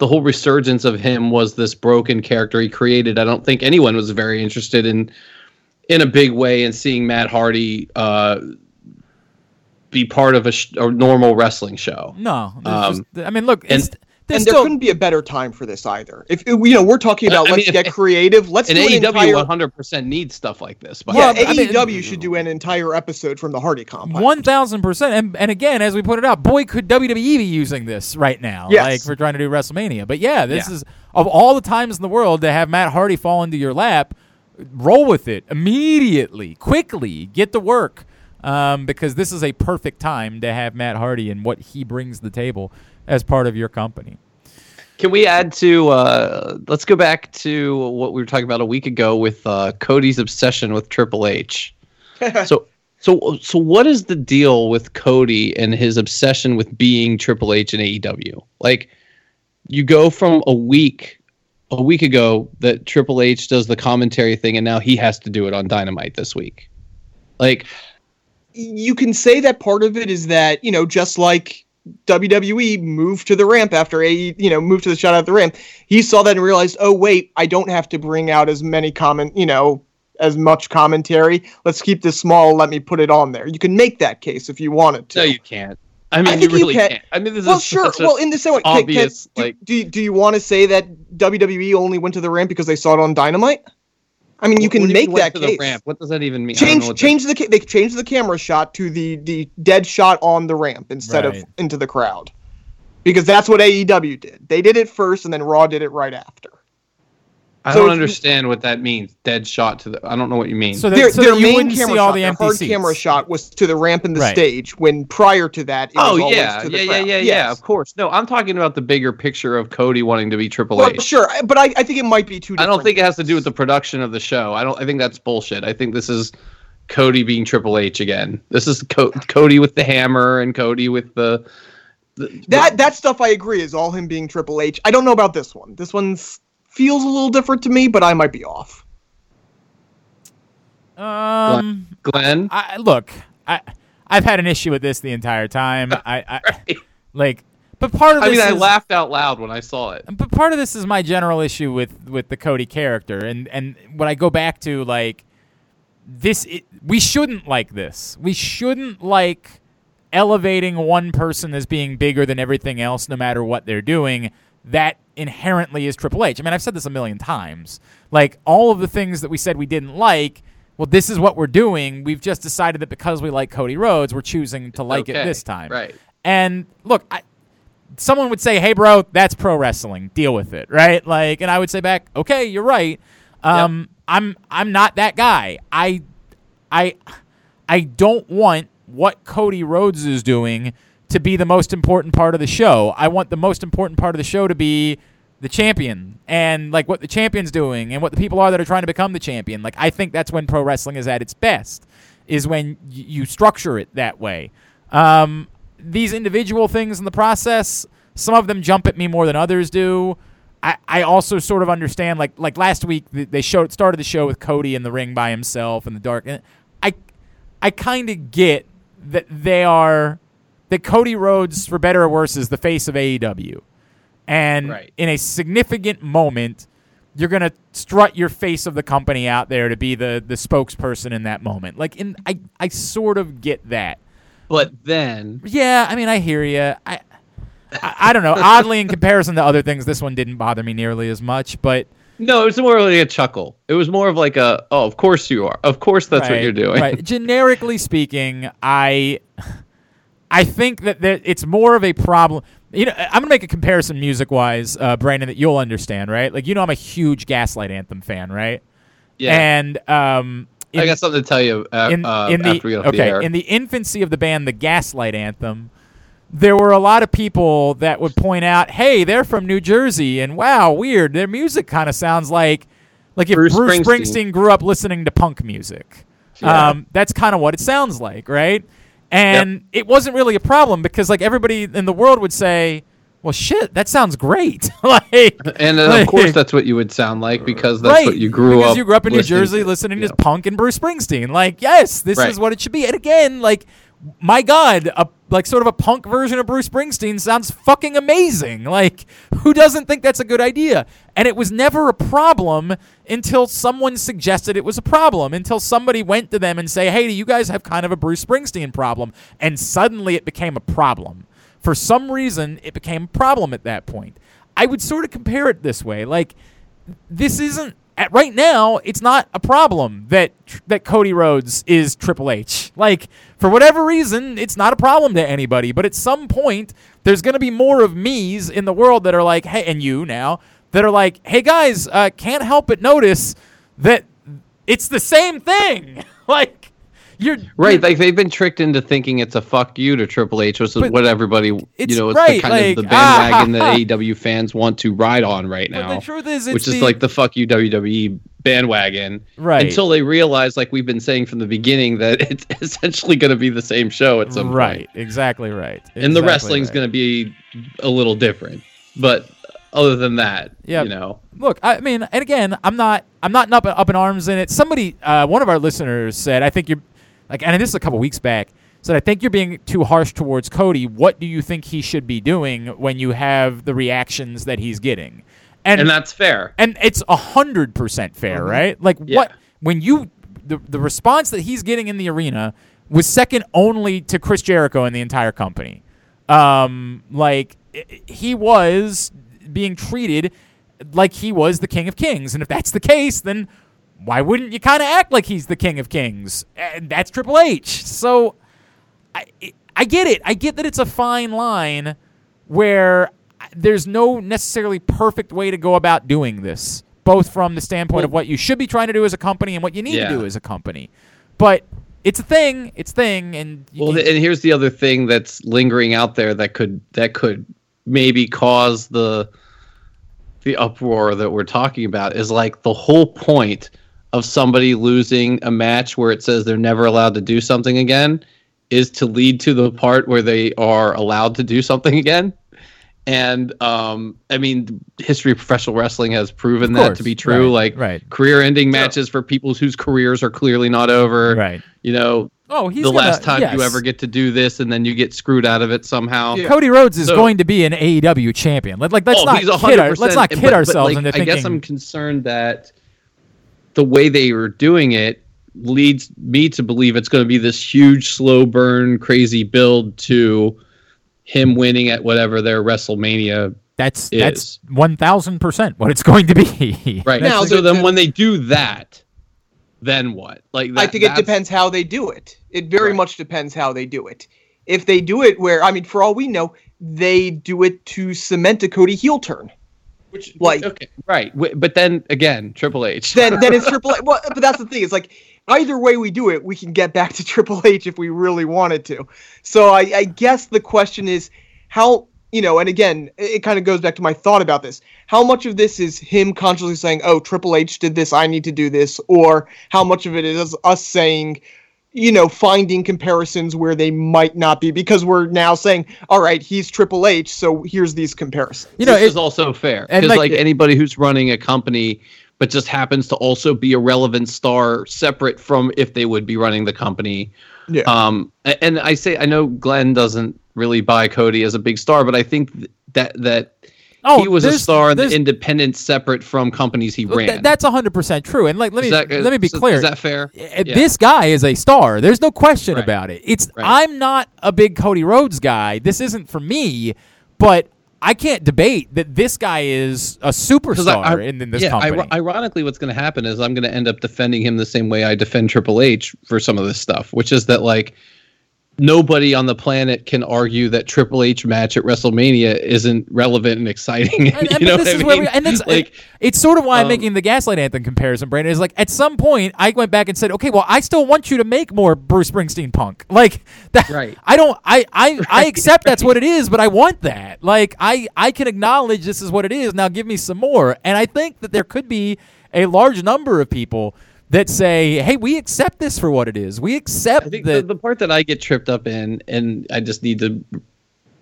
the whole resurgence of him was this broken character he created. I don't think anyone was very interested in in a big way in seeing Matt Hardy uh, be part of a, sh- a normal wrestling show. No, um, just, I mean, look, it's, and, and still, there couldn't be a better time for this either. If you know, we're talking about I let's mean, get if, creative. Let's and do an A E W one hundred percent needs stuff like this. But yeah, I mean, A E W should do an entire episode from the Hardy Complex. one thousand percent. And, and again, as we put it out, boy, could W W E be using this right now? Yes. Like we're trying to do WrestleMania. But yeah, this yeah. is of all the times in the world to have Matt Hardy fall into your lap. Roll with it immediately, quickly, get to work, um, because this is a perfect time to have Matt Hardy and what he brings to the table as part of your company. Can we add to, uh, let's go back to what we were talking about a week ago with uh, Cody's obsession with Triple H. so, so, so what is the deal with Cody and his obsession with being Triple H in A E W? Like, you go from a week... a week ago that Triple H does the commentary thing, and now he has to do it on Dynamite this week. Like, you can say that part of it is that, you know, just like W W E moved to the ramp after a, you know, moved to the shot out the ramp. He saw that and realized, oh wait, I don't have to bring out as many comment, you know, as much commentary. Let's keep this small. Let me put it on there. You can make that case if you wanted to. No, you can't. I mean, I you really you can. can't. I mean, this well, is sure. Well, in the same way, obvious. Can, can, like, do, do do you want to say that W W E only went to the ramp because they saw it on Dynamite? I mean, you can make you that case. The ramp? What does that even mean? Change change the they changed the camera shot to the the dead shot on the ramp instead right. of into the crowd, because that's what A E W did. They did it first, and then Raw did it right after. I so don't understand you, what that means. Dead shot to the. I don't know what you mean. So, that, their, so their main camera see all shot, the their hard camera shot was to the ramp and the right. stage. When prior to that, it oh was yeah, to the yeah, yeah, yeah, yeah, yeah. Of course. No, I'm talking about the bigger picture of Cody wanting to be Triple well, H. Sure, but I, I think it might be too. I don't think things. It has to do with the production of the show. I don't. I think that's bullshit. I think this is Cody being Triple H again. This is Co- Cody with the hammer and Cody with the, the that the, that stuff. I agree is all him being Triple H. I don't know about this one. This one's. Feels a little different to me, but I might be off. Um, Glenn, I, look, I I've had an issue with this the entire time. I, I right. like, but part of I this mean, I is, laughed out loud when I saw it. But part of this is my general issue with, with the Cody character, and and when I go back to like this, it, we shouldn't like this. We shouldn't like elevating one person as being bigger than everything else, no matter what they're doing. That inherently is Triple H. I mean, I've said this a million times. Like, all of the things that we said we didn't like, well, this is what we're doing. We've just decided that because we like Cody Rhodes, we're choosing to like okay, it this time. Right. And, look, I, someone would say, hey, bro, that's pro wrestling. Deal with it, right? Like, and I would say back, okay, you're right. Um, yep. I'm I'm not that guy. I, I, I don't want what Cody Rhodes is doing to be the most important part of the show. I want the most important part of the show to be the champion and like what the champion's doing and what the people are that are trying to become the champion. Like, I think that's when pro wrestling is at its best, is when y- you structure it that way. Um, these individual things in the process, some of them jump at me more than others do. I, I also sort of understand, like like last week they showed started the show with Cody in the ring by himself in the dark. And I I kind of get that they are... that Cody Rhodes, for better or worse, is the face of A E W. And right. in a significant moment, you're going to strut your face of the company out there to be the the spokesperson in that moment. Like, in, I, I sort of get that. But then... Yeah, I mean, I hear you. I, I I don't know. Oddly, in comparison to other things, this one didn't bother me nearly as much, but... No, it was more like a chuckle. It was more of like a, oh, of course you are. Of course that's right, what you're doing. Right. Generically speaking, I... I think that there, it's more of a problem. You know, I'm going to make a comparison music-wise, uh, Brandon, that you'll understand, right? Like, you know I'm a huge Gaslight Anthem fan, right? Yeah. And um, in, I got something to tell you uh, in, uh, in the, after we get off okay, the air. In the infancy of the band, the Gaslight Anthem, there were a lot of people that would point out, hey, they're from New Jersey, and wow, weird. Their music kind of sounds like, like if Bruce, Bruce Springsteen. Springsteen grew up listening to punk music. Yeah. Um, that's kind of what it sounds like, right? And yep. it wasn't really a problem because, like, everybody in the world would say, well, shit, that sounds great. like, And, uh, like, of course, that's what you would sound like because that's right, what you grew because up Because you grew up in New Jersey listening to, listening to yeah. punk and Bruce Springsteen. Like, yes, this right. is what it should be. And, again, like, my God, a, like sort of a punk version of Bruce Springsteen sounds fucking amazing. Like, who doesn't think that's a good idea? And it was never a problem until someone suggested it was a problem, until somebody went to them and say, hey, do you guys have kind of a Bruce Springsteen problem? And suddenly it became a problem. For some reason, it became a problem at that point. I would sort of compare it this way. Like, this isn't, at right now, it's not a problem that that Cody Rhodes is Triple H. Like, for whatever reason, it's not a problem to anybody. But at some point, there's going to be more of me's in the world that are like, hey, and you now, that are like, hey, guys, uh, can't help but notice that it's the same thing. Like, You're, right, you're, like they've been tricked into thinking it's a fuck you to Triple H, which is what everybody, you know, it's right, the kind like, of the bandwagon ah, that A E W fans want to ride on right now. The truth is, it's which is the, like the fuck you W W E bandwagon, right? Until they realize, like we've been saying from the beginning, that it's essentially going to be the same show at some point. Right, exactly right. And exactly the wrestling's right. going to be a little different, but other than that, yep. you know. Look, I mean, and again, I'm not, I'm not up, up in arms in it. Somebody, uh, one of our listeners said, I think you're. Like, and this is a couple weeks back, said, I think you're being too harsh towards Cody. What do you think he should be doing when you have the reactions that he's getting? And, and that's fair. And it's one hundred percent fair, mm-hmm. right? Like, yeah. what when you the, – the response that he's getting in the arena was second only to Chris Jericho and the entire company. Um, like, he was being treated like he was the King of Kings. And if that's the case, then – why wouldn't you kind of act like he's the King of Kings? And that's Triple H. So I I get it. I get that it's a fine line where there's no necessarily perfect way to go about doing this, both from the standpoint of what you should be trying to do as a company and what you need yeah. to do as a company. But it's a thing. It's a thing. And you well, can- and here's the other thing that's lingering out there that could that could maybe cause the the uproar that we're talking about is like the whole point of somebody losing a match where it says they're never allowed to do something again is to lead to the part where they are allowed to do something again. And, um, I mean, history of professional wrestling has proven course, that to be true. Right, like right. career-ending matches yeah. for people whose careers are clearly not over. Right. You know, oh, he's the gonna, last time yes. you ever get to do this, and then you get screwed out of it somehow. Yeah. Cody Rhodes is so, going to be an A E W champion. Like, like let's, oh, not kid our, let's not kid but, ourselves but, like, into I thinking. I guess I'm concerned that the way they were doing it leads me to believe it's going to be this huge, slow burn, crazy build to him winning at whatever their WrestleMania that's is. That's one thousand percent what it's going to be. Right. Now, so then when they do that, then what? Like that, I think it depends how they do it. It very right. much depends how they do it. If they do it where, I mean, for all we know, they do it to cement a Cody heel turn. Which, like, okay, right, but then again, Triple H. Then, then it's Triple H. Well, but that's the thing. It's like either way we do it, we can get back to Triple H if we really wanted to. So I, I guess the question is how you know. And again, it, it kind of goes back to my thought about this. How much of this is him consciously saying, "Oh, Triple H did this. I need to do this," or how much of it is us saying, you know, finding comparisons where they might not be because we're now saying, all right, he's Triple H, so here's these comparisons. You know, this it, is also fair because like, like anybody who's running a company but just happens to also be a relevant star separate from if they would be running the company. Yeah. Um, and I say I know Glenn doesn't really buy Cody as a big star, but I think that that. Oh, he was a star in the independent separate from companies he ran. Th- that's one hundred percent true. And like, let me that, let me be so, clear. Is that fair? Yeah. This guy is a star. There's no question right. about it. It's right. I'm not a big Cody Rhodes guy. This isn't for me, but I can't debate that this guy is a superstar I, I, in, in this yeah, company. I, ironically, what's going to happen is I'm going to end up defending him the same way I defend Triple H for some of this stuff, which is that like nobody on the planet can argue that Triple H match at WrestleMania isn't relevant and exciting. And, and, you know this is I mean? where we, and it's, like, it's sort of why um, I'm making the Gaslight Anthem comparison, Brandon. Is like at some point I went back and said, okay, well, I still want you to make more Bruce Springsteen punk. Like that, right. I don't. I I, right, I accept right. that's what it is, but I want that. Like I I can acknowledge this is what it is. Now give me some more. And I think that there could be a large number of people that say, hey, we accept this for what it is. We accept I think that. The, the part that I get tripped up in, and I just need to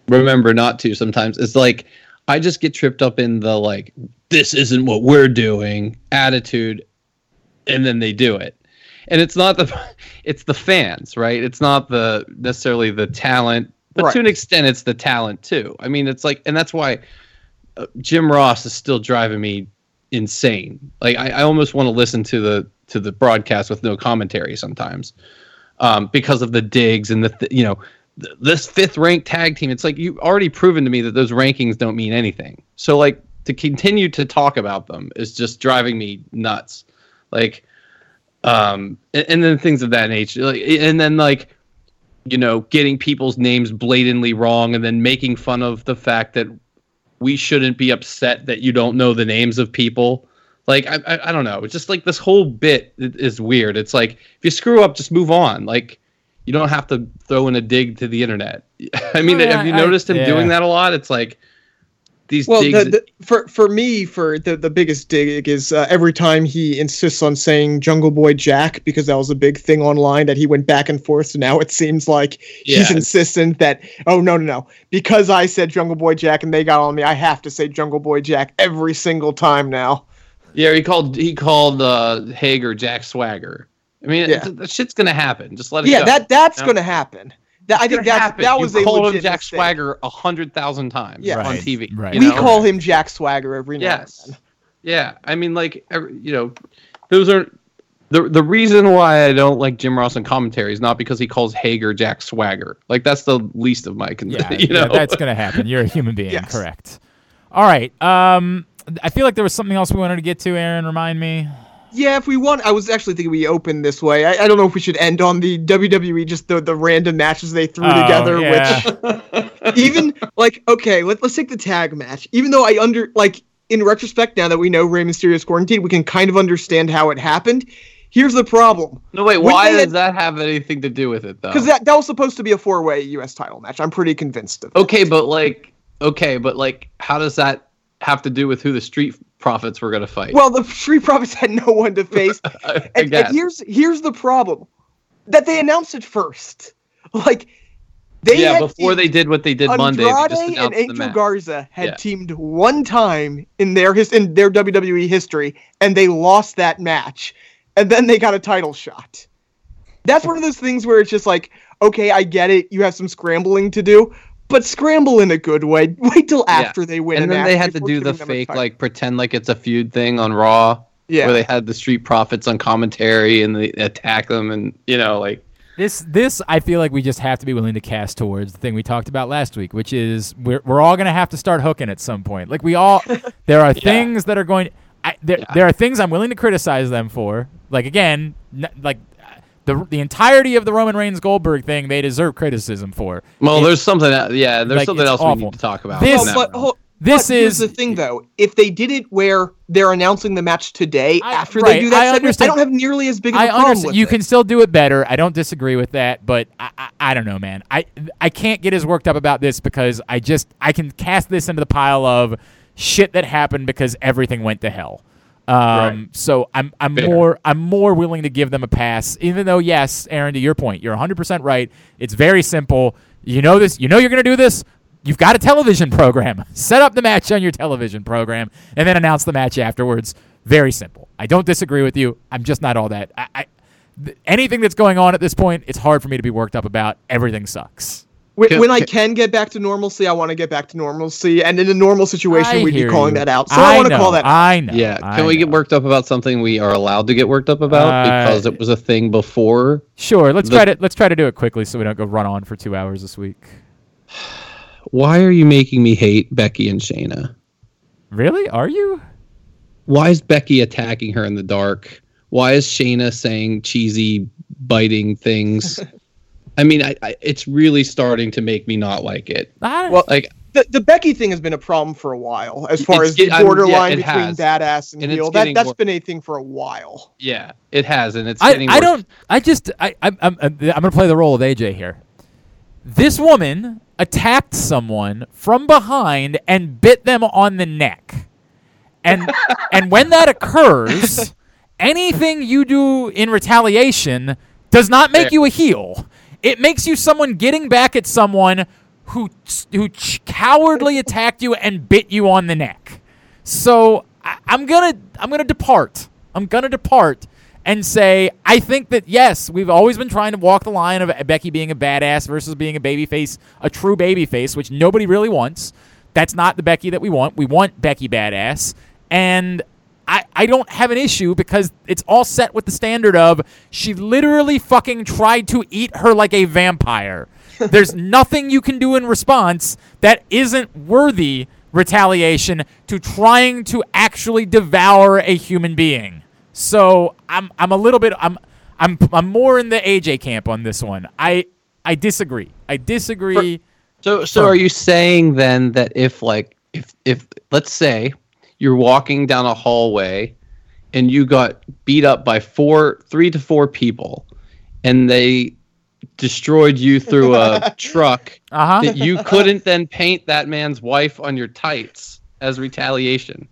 remember not to sometimes, is like, I just get tripped up in the, like, this isn't what we're doing attitude, and then they do it. and it's not the, it's the fans, right? It's not the necessarily the talent, but right. to an extent, it's the talent too. I mean, it's like, and that's why uh, Jim Ross is still driving me insane. Like, I, I almost want to listen to the to the broadcast with no commentary sometimes, um, because of the digs and the th- you know. This fifth ranked tag team, it's like you've already proven to me that those rankings don't mean anything. So, like, to continue to talk about them is just driving me nuts. Like, um, and, and then things of that nature. Like, and then, like, you know, getting people's names blatantly wrong and then making fun of the fact that we shouldn't be upset that you don't know the names of people. Like, I, I, I don't know. It's just like this whole bit is weird. It's like, if you screw up, just move on. Like, you don't have to throw in a dig to the internet. I mean, yeah, have you noticed I, him yeah. doing that a lot? It's like these well, digs. The, the, for, for me, for the, the biggest dig is uh, every time he insists on saying Jungle Boy Jack, because that was a big thing online that he went back and forth. So now it seems like yeah. he's insistent that, oh, no, no, no. because I said Jungle Boy Jack and they got on me, I have to say Jungle Boy Jack every single time now. Yeah, he called, he called uh, Hager Jack Swagger. I mean, yeah. that shit's going to happen. Just let it yeah, go. Yeah, that, that's you know? going to happen. That, I think that's, that was you a legit You call him Jack mistake. Swagger one hundred thousand times yeah. right. on T V. Right. We know? call him Jack Swagger every yes. now and then. Yeah, I mean, like, every, you know, those are... The the reason why I don't like Jim Ross in commentary is not because he calls Hager Jack Swagger. Like, that's the least of my concerns. Yeah, you know? yeah, that's going to happen. You're a human being, yes. correct. All right. Um, I feel like there was something else we wanted to get to, Aaron. Remind me. Yeah, if we want, I was actually thinking we open this way. I, I don't know if we should end on the W W E, just the, the random matches they threw oh, together. Yeah. Which even like, okay, let, let's take the tag match. Even though I under like in retrospect, now that we know Rey Mysterio's quarantined, we can kind of understand how it happened. Here's the problem. No, wait, when why had, does that have anything to do with it though? Because that, that was supposed to be a four way U S title match. I'm pretty convinced of. Okay, it. but like, okay, but like, how does that have to do with who the Street Profits were going to fight? Well, the Street Profits had no one to face. I, and, I and here's here's the problem. That they announced it first. Like they Yeah, had before teamed, they did what they did Andrade Monday. They just and Angel Garza had yeah. teamed one time in their his in their W W E history, and they lost that match. And then they got a title shot. That's one of those things where it's just like, okay, I get it, you have some scrambling to do. But scramble in a good way. Wait till after yeah. they win. And then they had to do the fake, like, pretend like it's a feud thing on Raw. Yeah. Where they had the Street Profits on commentary and they attack them and, you know, like. This, this I feel like we just have to be willing to cast towards the thing we talked about last week, which is we're, we're all going to have to start hooking at some point. Like, we all, there are yeah. things that are going, I, there, yeah. there are things I'm willing to criticize them for. Like, again, n- like. The the entirety of the Roman Reigns Goldberg thing they deserve criticism for. Well, it's, there's something yeah, there's like, something else awful. we need to talk about. This, well, but, hold, this but is the thing though. If they did it where they're announcing the match today I, after right, they do that, I, segment, understand. I don't have nearly as big of a I problem understand. with you it. You can still do it better. I don't disagree with that, but I, I I don't know, man. I I can't get as worked up about this because I just I can cast this into the pile of shit that happened because everything went to hell. Um, right. So I'm I'm Fair. more I'm more willing to give them a pass, even though yes, Aaron, to your point, you're one hundred percent right. It's very simple. You know this. You know you're gonna do this. You've got a television program. Set up the match on your television program, and then announce the match afterwards. Very simple. I don't disagree with you. I'm just not all that. I, I th- anything that's going on at this point, it's hard for me to be worked up about. Everything sucks. When, when I can get back to normalcy, I want to get back to normalcy. And in a normal situation, I we'd be calling you. that out. So I, I want know, to call that out. I know. Yeah. Can I we know. get worked up about something we are allowed to get worked up about uh, because it was a thing before? Sure. Let's the, try to let's try to do it quickly so we don't go run on for two hours this week. Why are you making me hate Becky and Shayna? Really? Are you? Why is Becky attacking her in the dark? Why is Shayna saying cheesy, biting things? I mean, I, I, it's really starting to make me not like it. Well, like the, the Becky thing has been a problem for a while, as far as the borderline um, yeah, between has. badass and, and heel. That that's wor- been a thing for a while. Yeah, it has, and it's I, getting. I worse. don't. I just. I. I'm. I'm. I'm gonna play the role of A J here. This woman attacked someone from behind and bit them on the neck, and and when that occurs, anything you do in retaliation does not make Fair. you a heel. It makes you someone getting back at someone who who cowardly attacked you and bit you on the neck. So I, I'm gonna I'm gonna depart. I'm gonna depart and say, I think that, yes, we've always been trying to walk the line of Becky being a badass versus being a babyface, a true babyface, which nobody really wants. That's not the Becky that we want. We want Becky badass. And I, I don't have an issue because it's all set with the standard of she literally fucking tried to eat her like a vampire. There's nothing you can do in response that isn't worthy retaliation to trying to actually devour a human being. So I'm I'm a little bit I'm I'm I'm more in the A J camp on this one. I I disagree. I disagree. For, so so from, are you saying then that if like if if let's say you're walking down a hallway and you got beat up by four three to four people and they destroyed you through a truck uh-huh. that you couldn't then paint that man's wife on your tights as retaliation?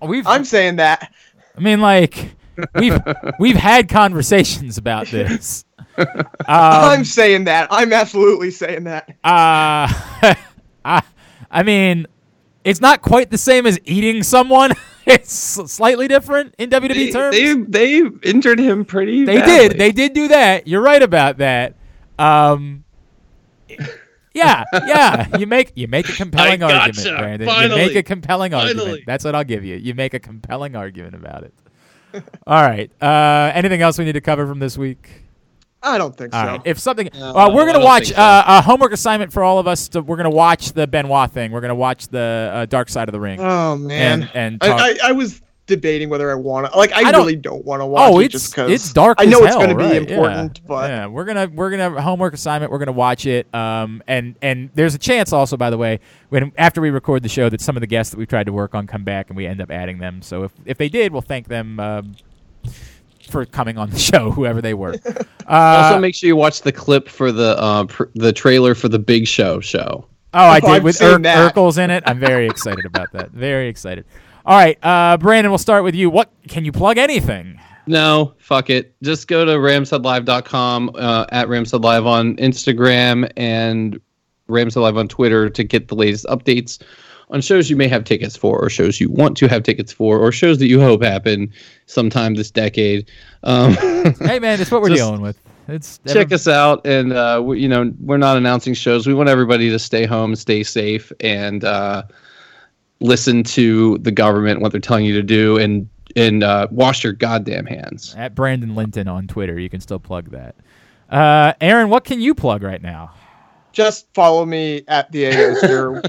We've, I'm saying that. I mean like We've we've had conversations about this. Um, I'm saying that. I'm absolutely saying that. Uh, I I mean, it's not quite the same as eating someone. It's slightly different in W W E they, terms. They they injured him pretty badly. They did. They did do that. You're right about that. Um, yeah, yeah. You make you make a compelling gotcha. argument, Brandon. Finally. You make a compelling Finally. argument. That's what I'll give you. You make a compelling argument about it. All right. Uh, anything else we need to cover from this week? I don't think all so. Right. If something, no, uh, we're gonna watch so. uh, a homework assignment for all of us. To, we're gonna watch the Benoit thing. We're gonna watch the uh, Dark Side of the Ring. Oh man! And, and talk- I, I, I was debating whether I want to. Like, I, I don't, really don't want to watch. Oh, it it's just it's dark. I know as it's hell, gonna be right? important, yeah. but yeah, we're gonna we're gonna have a homework assignment. We're gonna watch it. Um, and and there's a chance also, by the way, when after we record the show, that some of the guests that we tried to work on come back and we end up adding them. So if if they did, we'll thank them. Uh, for coming on the show, whoever they were. Uh, also, make sure you watch the clip for the uh, pr- the trailer for the Big Show show. Oh, I did oh, with Ur- Urkel's in it. I'm very excited about that. Very excited. All right, uh, Brandon, we'll start with you. What can you plug anything? No, fuck it. Just go to ramshead live dot com, uh, at ramsheadlive on Instagram, and ramsheadlive on Twitter to get the latest updates on shows you may have tickets for, or shows you want to have tickets for, or shows that you hope happen sometime this decade. Um, hey, man, it's what we're dealing with. It's never... Check us out, and uh, we, you know we're not announcing shows. We want everybody to stay home, stay safe, and uh, listen to the government, what they're telling you to do, and and uh, wash your goddamn hands. At Brandon Linton on Twitter, you can still plug that. Uh, Aaron, what can you plug right now? Just follow me at the A O S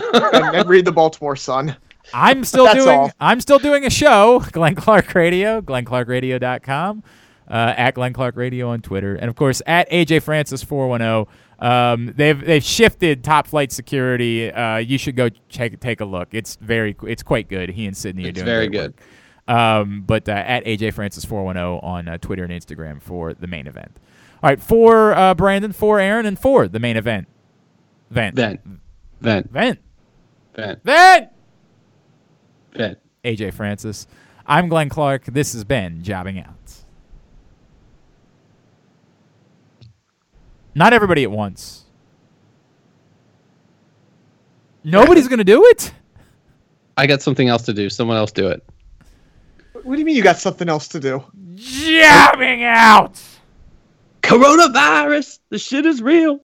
and, and read the Baltimore Sun. I'm still doing. All. I'm still doing a show, Glenn Clark Radio, glenn clark radio dot com, uh, at Glenn Clark Radio on Twitter, and of course at A J Francis four one zero. Um, they've they've shifted Top Flight security. Uh, you should go check take a look. It's very it's quite good. He and Sydney are it's doing very good. Work. Um, but uh, at A J Francis four one zero on uh, Twitter and Instagram for the main event. All right, for uh, Brandon, for Aaron, and for the main event. Vent. Vent. Vent. Vent. Vent. Vent. Vent. A J Francis. I'm Glenn Clark. This has been Jobbing Out. Not everybody at once. Nobody's going to do it? I got something else to do. Someone else do it. What do you mean you got something else to do? Jobbing Out! Coronavirus! The shit is real.